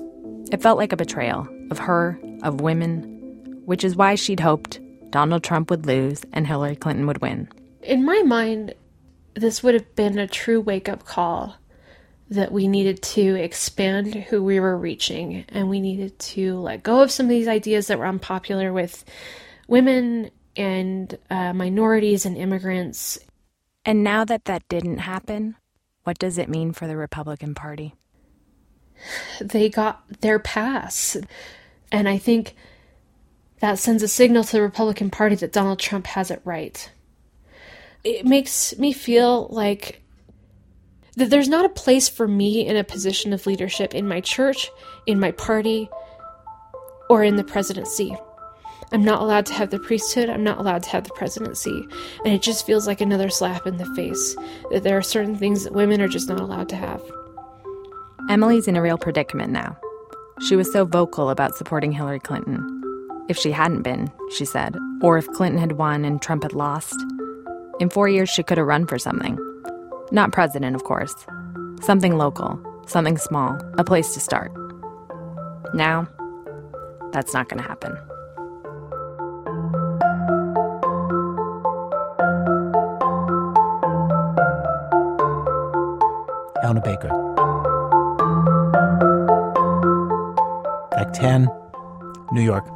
It felt like a betrayal of her, of women, which is why she'd hoped Donald Trump would lose and Hillary Clinton would win. In my mind, this would have been a true wake-up call that we needed to expand who we were reaching, and we needed to let go of some of these ideas that were unpopular with women and minorities and immigrants. And now that that didn't happen, what does it mean for the Republican Party? They got their pass. And I think that sends a signal to the Republican Party that Donald Trump has it right. It makes me feel like that there's not a place for me in a position of leadership in my church, in my party, or in the presidency. I'm not allowed to have the priesthood. I'm not allowed to have the presidency. And it just feels like another slap in the face, that there are certain things that women are just not allowed to have. Emily's in a real predicament now. She was so vocal about supporting Hillary Clinton. If she hadn't been, she said, or if Clinton had won and Trump had lost, in 4 years she could have run for something. Not president, of course. Something local, something small, a place to start. Now, that's not going to happen. Elna Baker. Act 10, New York.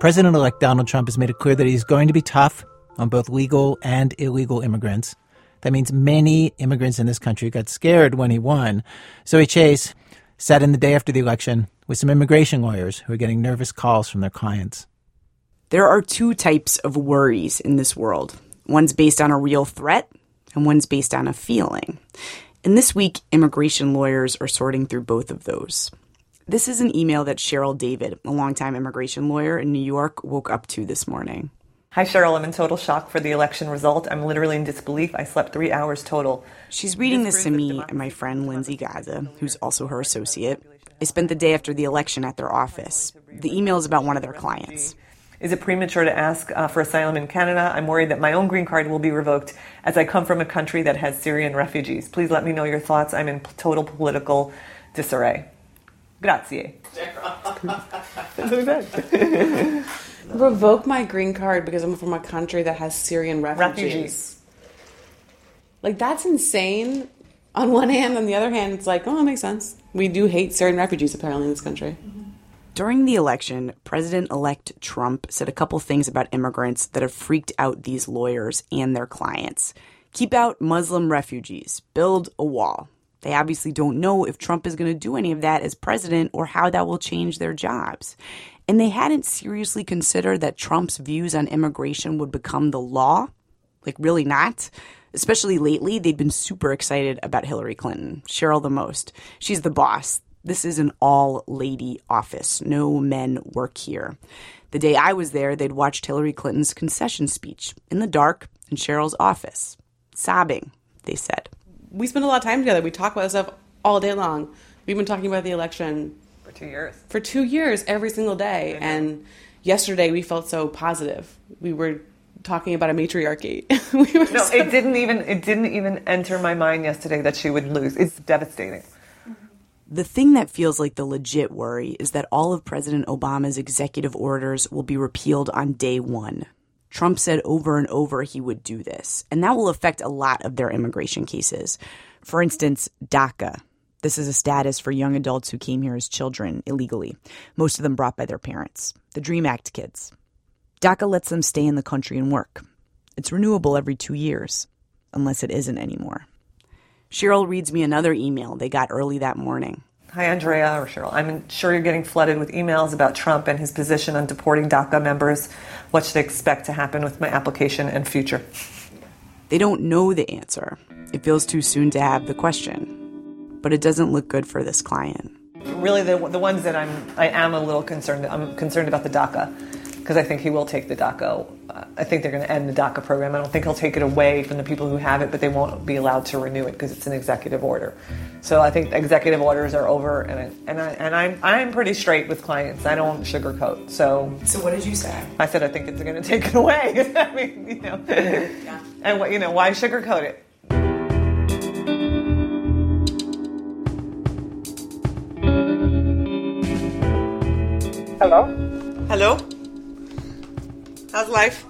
President-elect Donald Trump has made it clear that he's going to be tough on both legal and illegal immigrants. That means many immigrants in this country got scared when he won. Zoe Chase sat in the day after the election with some immigration lawyers who are getting nervous calls from their clients. There are two types of worries in this world. One's based on a real threat, and one's based on a feeling. And this week, immigration lawyers are sorting through both of those. This is an email that Cheryl David, a longtime immigration lawyer in New York, woke up to this morning. Hi, Cheryl. I'm in total shock for the election result. I'm literally in disbelief. I slept 3 hours total. She's reading this to me and my friend Lindsay Gaza, who's also her associate. I spent the day after the election at their office. The email is about one of their clients. Is it premature to ask for asylum in Canada? I'm worried that my own green card will be revoked as I come from a country that has Syrian refugees. Please let me know your thoughts. I'm in total political disarray. Grazie. Revoke my green card because I'm from a country that has Syrian refugees. Like, that's insane on one hand. On the other hand, it's like, oh, that makes sense. We do hate Syrian refugees, apparently, in this country. During the election, President-elect Trump said a couple things about immigrants that have freaked out these lawyers and their clients. Keep out Muslim refugees. Build a wall. They obviously don't know if Trump is going to do any of that as president or how that will change their jobs. And they hadn't seriously considered that Trump's views on immigration would become the law. Like, really not. Especially lately, they'd been super excited about Hillary Clinton. Cheryl the most. She's the boss. This is an all-lady office. No men work here. The day I was there, they'd watched Hillary Clinton's concession speech in the dark in Cheryl's office. Sobbing, they said. We spend a lot of time together. We talk about this stuff all day long. We've been talking about the election for 2 years. For 2 years, every single day. Mm-hmm. And yesterday, we felt so positive. We were talking about a matriarchy. It didn't even enter my mind yesterday that she would lose. It's devastating. The thing that feels like the legit worry is that all of President Obama's executive orders will be repealed on day one. Trump said over and over he would do this, and that will affect a lot of their immigration cases. For instance, DACA. This is a status for young adults who came here as children illegally, most of them brought by their parents, the DREAM Act kids. DACA lets them stay in the country and work. It's renewable every 2 years, unless it isn't anymore. Cheryl reads me another email they got early that morning. Hi, Andrea or Cheryl. I'm sure you're getting flooded with emails about Trump and his position on deporting DACA members. What should I expect to happen with my application and future? They don't know the answer. It feels too soon to have the question. But it doesn't look good for this client. Really, the ones that I am a little concerned. I'm concerned about the DACA because I think he will take the DACA. I think they're going to end the DACA program. I don't think he'll take it away from the people who have it, but they won't be allowed to renew it because it's an executive order. So I think executive orders are over, and I'm pretty straight with clients. I don't sugarcoat. So what did you say? I said I think it's going to take it away. I mean, you know, yeah. And why sugarcoat it? Hello? Hello? How's life?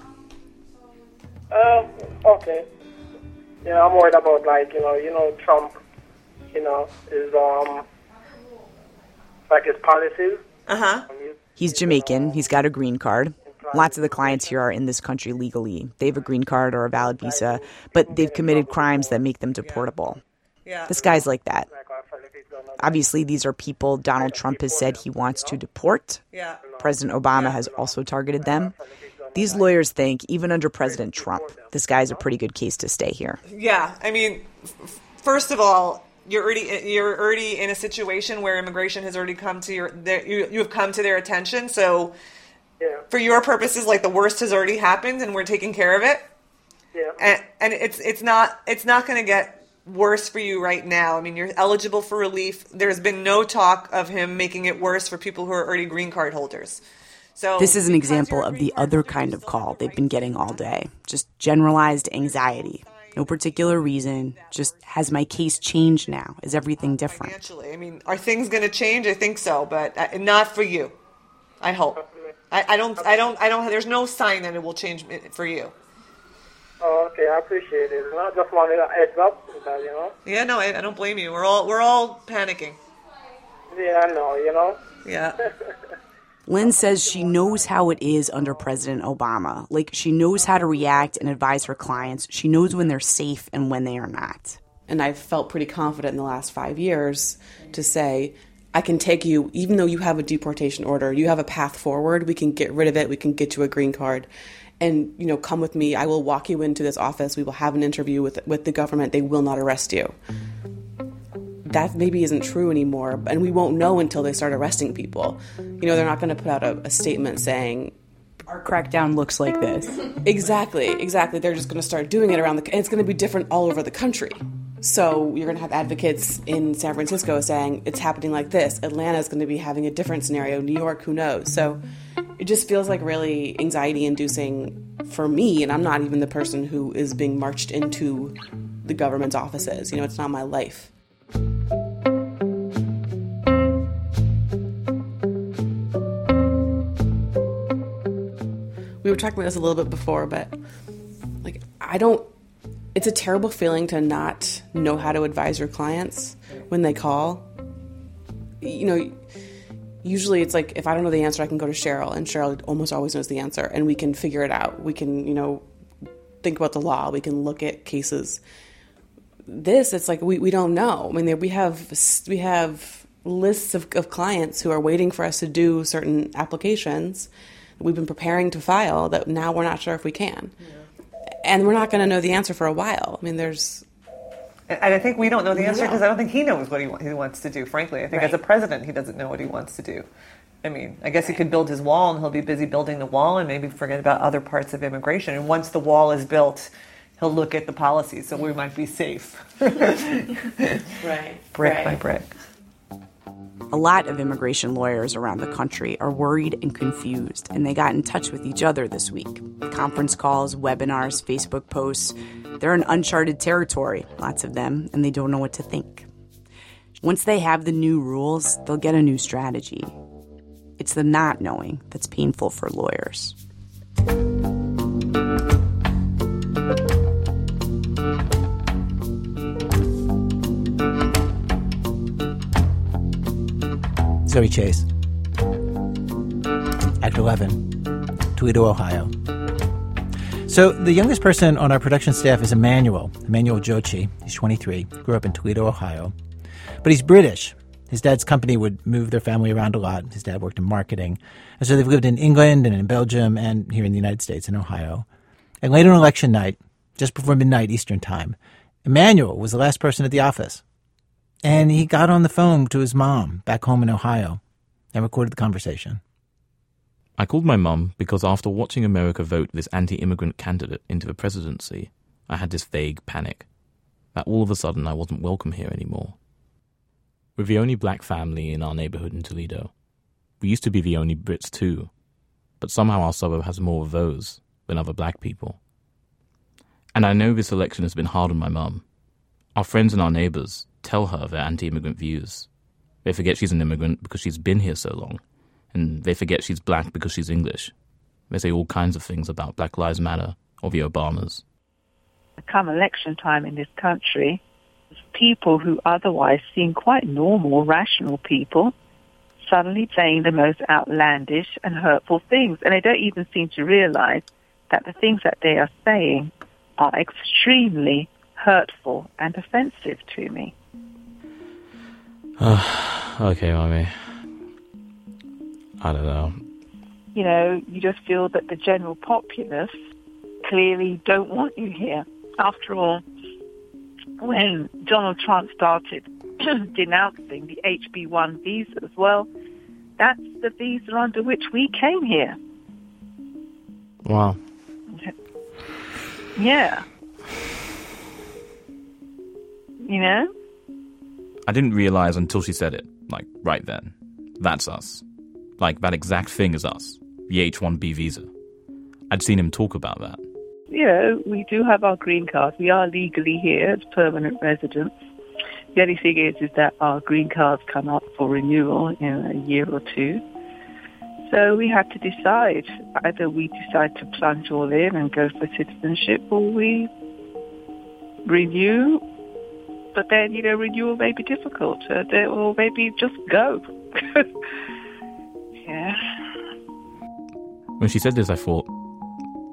Okay. You know, I'm worried about, like, you know, Trump, you know, is, like, his policies. Uh-huh. He's Jamaican. He's got a green card. Lots of the clients here are in this country legally. They have a green card or a valid visa, but they've committed crimes that make them deportable. Yeah. This guy's like that. Obviously, these are people Donald Trump has said he wants to deport. Yeah. President Obama has also targeted them. These lawyers think, even under President Trump, this guy's a pretty good case to stay here. Yeah, I mean, first of all, you're already in a situation where immigration has already come to you've come to their attention. So, yeah. For your purposes, like, the worst has already happened, and we're taking care of it. Yeah. And it's not going to get worse for you right now. I mean, you're eligible for relief. There's been no talk of him making it worse for people who are already green card holders. So this is an example of the other kind of call they've been getting all day. Just generalized anxiety. No particular reason. Just, has my case changed now? Is everything different? Financially. I mean, are things going to change? I think so, but not for you. I hope. I don't. There's no sign that it will change for you. Oh, okay, I appreciate it. I just wanted to heads up, you know. Yeah, no, I don't blame you. We're all panicking. Yeah, I know, you know. Yeah. Lynn says she knows how it is under President Obama. Like, she knows how to react and advise her clients. She knows when they're safe and when they are not. And I've felt pretty confident in the last 5 years to say, I can take you, even though you have a deportation order, you have a path forward. We can get rid of it. We can get you a green card. And, you know, come with me. I will walk you into this office. We will have an interview with the government. They will not arrest you. That maybe isn't true anymore, and we won't know until they start arresting people. You know, they're not going to put out a statement saying, our crackdown looks like this. Exactly. They're just going to start doing it around and it's going to be different all over the country. So you're going to have advocates in San Francisco saying, it's happening like this. Atlanta's going to be having a different scenario. New York, who knows? So it just feels like really anxiety-inducing for me, and I'm not even the person who is being marched into the government's offices. You know, it's not my life. We were talking about this a little bit before, but, like, it's a terrible feeling to not know how to advise your clients when they call. You know, usually it's like, if I don't know the answer, I can go to Cheryl, and Cheryl almost always knows the answer, and we can figure it out. We can, you know, think about the law. We can look at cases. This, it's like, we don't know. I mean, we have lists of clients who are waiting for us to do certain applications we've been preparing to file that now we're not sure if we can. Yeah. And we're not going to know the answer for a while. I mean, and I think we don't know the answer because I don't think he knows what he wants to do, frankly. I think as a president, he doesn't know what he wants to do. I mean, I guess he could build his wall, and he'll be busy building the wall and maybe forget about other parts of immigration. And once the wall is built, he'll look at the policy, so we might be safe. Right. Brick by brick. A lot of immigration lawyers around the country are worried and confused, and they got in touch with each other this week. Conference calls, webinars, Facebook posts. They're in uncharted territory, lots of them, and they don't know what to think. Once they have the new rules, they'll get a new strategy. It's the not knowing that's painful for lawyers. Zoe Chase, Act 11, Toledo, Ohio. So the youngest person on our production staff is Emmanuel Jochi. He's 23, grew up in Toledo, Ohio. But he's British. His dad's company would move their family around a lot. His dad worked in marketing. And so they've lived in England and in Belgium and here in the United States in Ohio. And later on election night, just before midnight Eastern time, Emmanuel was the last person at the office. And he got on the phone to his mom back home in Ohio and recorded the conversation. I called my mom because after watching America vote this anti-immigrant candidate into the presidency, I had this vague panic that all of a sudden I wasn't welcome here anymore. We're the only black family in our neighborhood in Toledo. We used to be the only Brits too, but somehow our suburb has more of those than other black people. And I know this election has been hard on my mum. Our friends and our neighbors tell her their anti-immigrant views. They forget she's an immigrant because she's been here so long, and they forget she's black because she's English. They say all kinds of things about Black Lives Matter or the Obamas. Come election time in this country, people who otherwise seem quite normal, rational people, suddenly saying the most outlandish and hurtful things. And they don't even seem to realize that the things that they are saying are extremely hurtful and offensive to me. Okay, Mommy. I don't know. You know, you just feel that the general populace clearly don't want you here. After all, when Donald Trump started denouncing the HB1 visas, well, that's the visa under which we came here. Wow. Yeah. You know? I didn't realize until she said it, like, right then. That's us. Like, that exact thing is us. The H-1B visa. I'd seen him talk about that. You know, we do have our green card. We are legally here as permanent residents. The only thing is that our green cards come up for renewal in a year or two. So we had to decide. Either we decide to plunge all in and go for citizenship, or we renew. But then, you know, renewal may be difficult. Or maybe just go. Yeah. When she said this, I thought,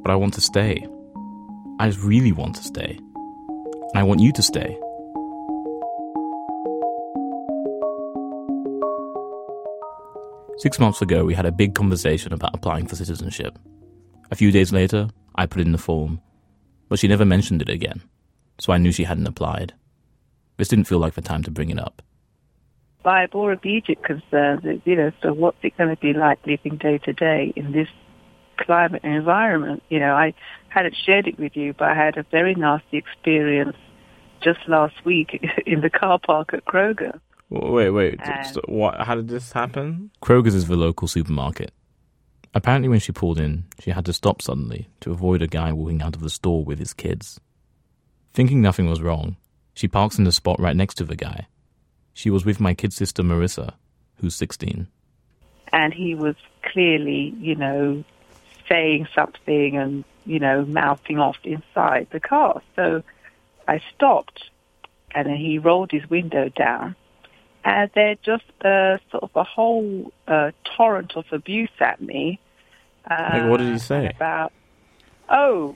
but I want to stay. I just really want to stay. I want you to stay. Six months ago, we had a big conversation about applying for citizenship. A few days later, I put in the form, but she never mentioned it again, so I knew she hadn't applied. This didn't feel like the time to bring it up. By more immediate concerns, you know, so what's it going to be like living day to day in this climate and environment? You know, I hadn't shared it with you, but I had a very nasty experience just last week in the car park at Kroger. Wait. So what? How did this happen? Kroger's is the local supermarket. Apparently when she pulled in, she had to stop suddenly to avoid a guy walking out of the store with his kids. Thinking nothing was wrong, she parks in the spot right next to the guy. She was with my kid's sister Marissa, who's 16. And he was clearly, you know, saying something and, you know, mouthing off inside the car. So I stopped, and then he rolled his window down. And they're just sort of a whole torrent of abuse at me. Like, what did he say? About, oh,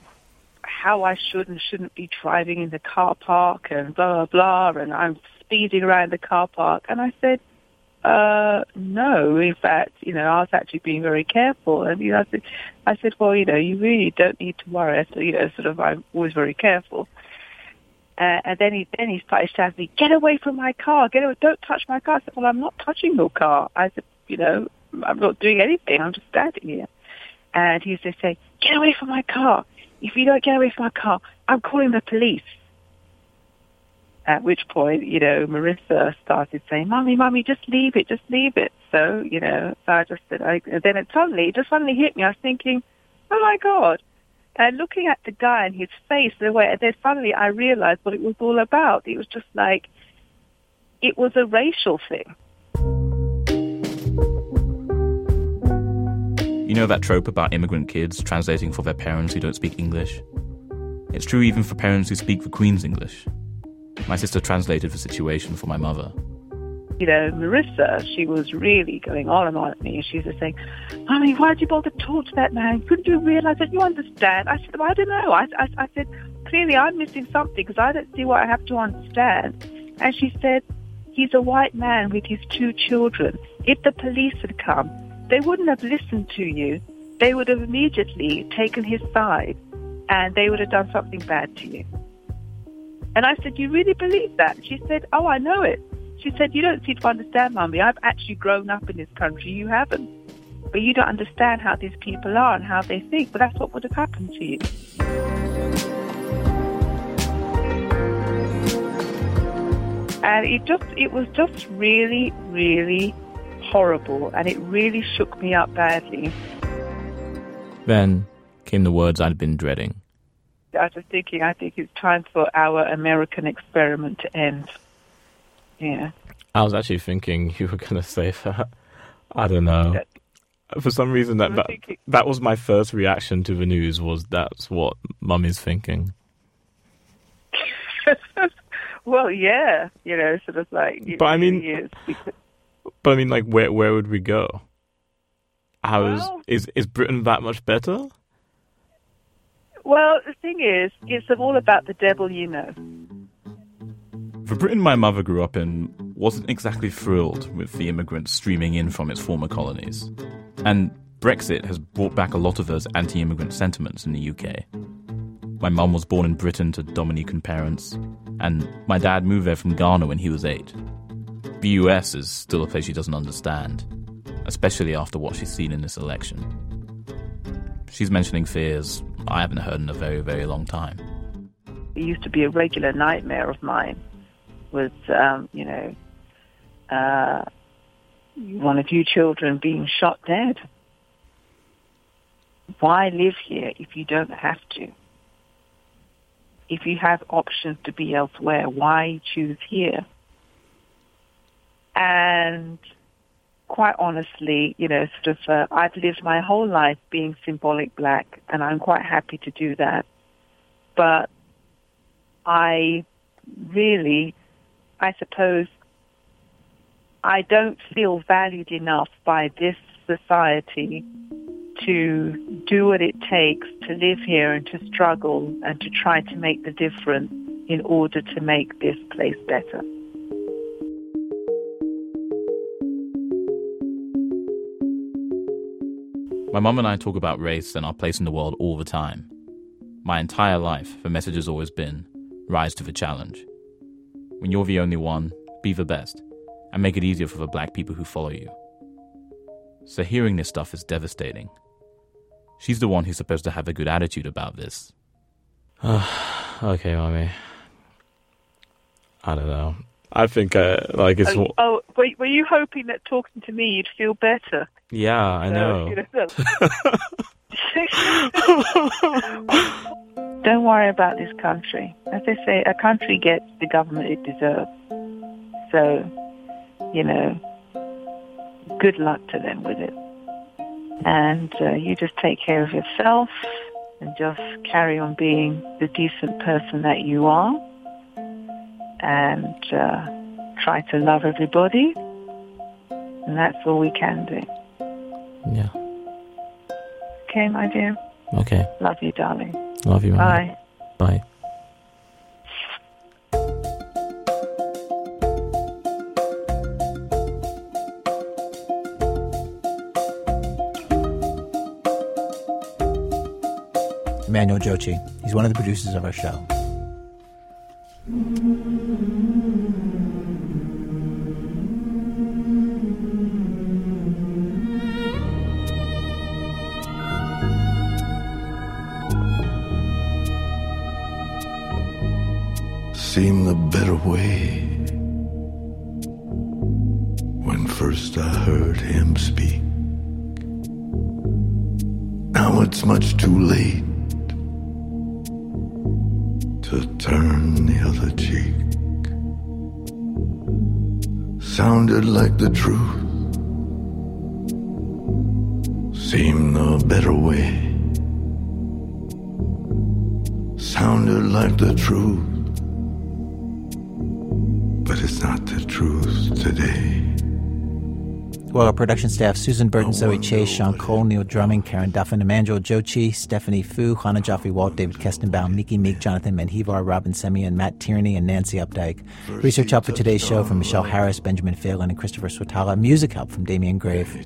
how I should and shouldn't be driving in the car park and blah, blah, blah, and I'm speeding around the car park. And I said, no, in fact, you know, I was actually being very careful. And you know, I said, well, you know, you really don't need to worry. So, you know, sort of, I'm always very careful. And then he started shouting, get away from my car, get away, don't touch my car. I said, well, I'm not touching your car. I said, you know, I'm not doing anything, I'm just standing here. And he was just saying, get away from my car. If you don't get away from my car, I'm calling the police. At which point, you know, Marissa started saying, Mummy, just leave it. So, you know, so I just said, and then it just suddenly hit me. I was thinking, oh, my God. And looking at the guy and his face, the way, and then suddenly I realized what it was all about. It was just like, it was a racial thing. You know that trope about immigrant kids translating for their parents who don't speak English? It's true even for parents who speak the Queen's English. My sister translated the situation for my mother. You know, Marissa, she was really going on and on at me. She was just saying, Mummy, why did you bother to talk to that man? Couldn't you realise that you understand? I said, well, I don't know. I said, clearly I'm missing something because I don't see what I have to understand. And she said, he's a white man with his two children. If the police had come, they wouldn't have listened to you. They would have immediately taken his side and they would have done something bad to you. And I said, you really believe that? She said, oh, I know it. She said, you don't seem to understand, Mummy. I've actually grown up in this country. You haven't. But you don't understand how these people are and how they think. But that's what would have happened to you. And it was just really, really horrible. And it really shook me up badly. Then came the words I'd been dreading. I was just thinking, I think it's time for our American experiment to end. Yeah. I was actually thinking you were going to say that. I don't know. For some reason, that was my first reaction to the news, was that's what Mum is thinking. Well, yeah, sort of like... But I mean, like, where would we go? Is Britain that much better? Well, the thing is, it's all about the devil you know. The Britain my mother grew up in wasn't exactly thrilled with the immigrants streaming in from its former colonies. And Brexit has brought back a lot of those anti-immigrant sentiments in the UK. My mum was born in Britain to Dominican parents, and my dad moved there from Ghana when he was 8. The US is still a place she doesn't understand, especially after what she's seen in this election. She's mentioning fears I haven't heard in a very, very long time. It used to be a regular nightmare of mine, was, one of you children being shot dead. Why live here if you don't have to? If you have options to be elsewhere, why choose here? And quite honestly, I've lived my whole life being symbolic black, and I'm quite happy to do that. But I suppose, I don't feel valued enough by this society to do what it takes to live here and to struggle and to try to make the difference in order to make this place better. My mum and I talk about race and our place in the world all the time. My entire life, the message has always been, rise to the challenge. When you're the only one, be the best, and make it easier for the black people who follow you. So hearing this stuff is devastating. She's the one who's supposed to have a good attitude about this. Okay, Mommy. I don't know. I think, it's... Oh, were you hoping that talking to me you'd feel better? Yeah, I know. Don't worry about this country. As they say, a country gets the government it deserves. So, good luck to them with it. And you just take care of yourself and just carry on being the decent person that you are. And try to love everybody. And that's all we can do. Yeah. Okay, my dear? Okay. Love you, darling. Love you, Mama. Bye. Bye. Emmanuel Jochi. He's one of the producers of our show. Seemed the better way when first I heard him speak. Now it's much too late to turn the other cheek. Sounded like the truth, seemed the better way. Sounded like the truth, but it's not the truth today. Well, our production staff, Susan Burton, Zoe Chase, Sean Cole, Neil Drumming, Karen Duffin, Emmanuel Jochi, Stephanie Foo, Hannah Joffe-Walt, David Kestenbaum, Mickey Meek, Jonathan Menjivar, Robin Semien, Matt Tierney, and Nancy Updike. Research help for today's show from Michelle Harris, Benjamin Phelan, and Christopher Swatala. Music help from Damian Grave.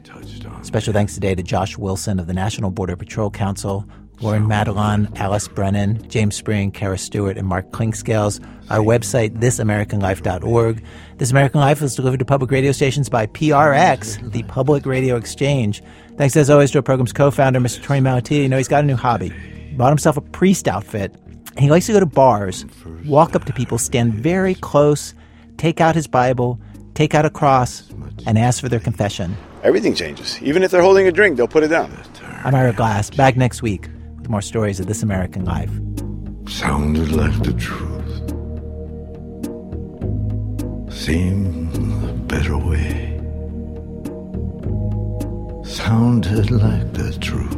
Special thanks today to Josh Wilson of the National Border Patrol Council, Lauren Madelon, Alice Brennan, James Spring, Kara Stewart, and Mark Klingscales. Our website, thisamericanlife.org. This American Life is delivered to public radio stations by PRX, the Public Radio Exchange. Thanks, as always, to our program's co-founder, Mr. Tony Malati. He's got a new hobby. He bought himself a priest outfit, and he likes to go to bars, walk up to people, stand very close, take out his Bible, take out a cross, and ask for their confession. Everything changes. Even if they're holding a drink, they'll put it down. I'm Ira Glass, back next week. More stories of This American Life. Sounded like the truth, seemed the better way. sounded like the truth,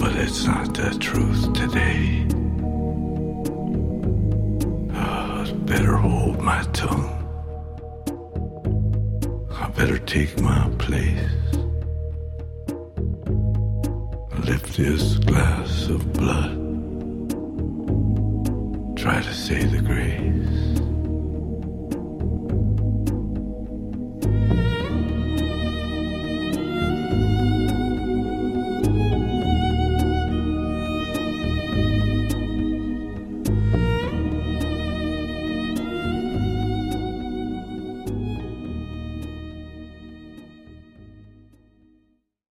but it's not the truth today. I better hold my tongue. I better take my place. Lift this glass of blood. Try to say the grace.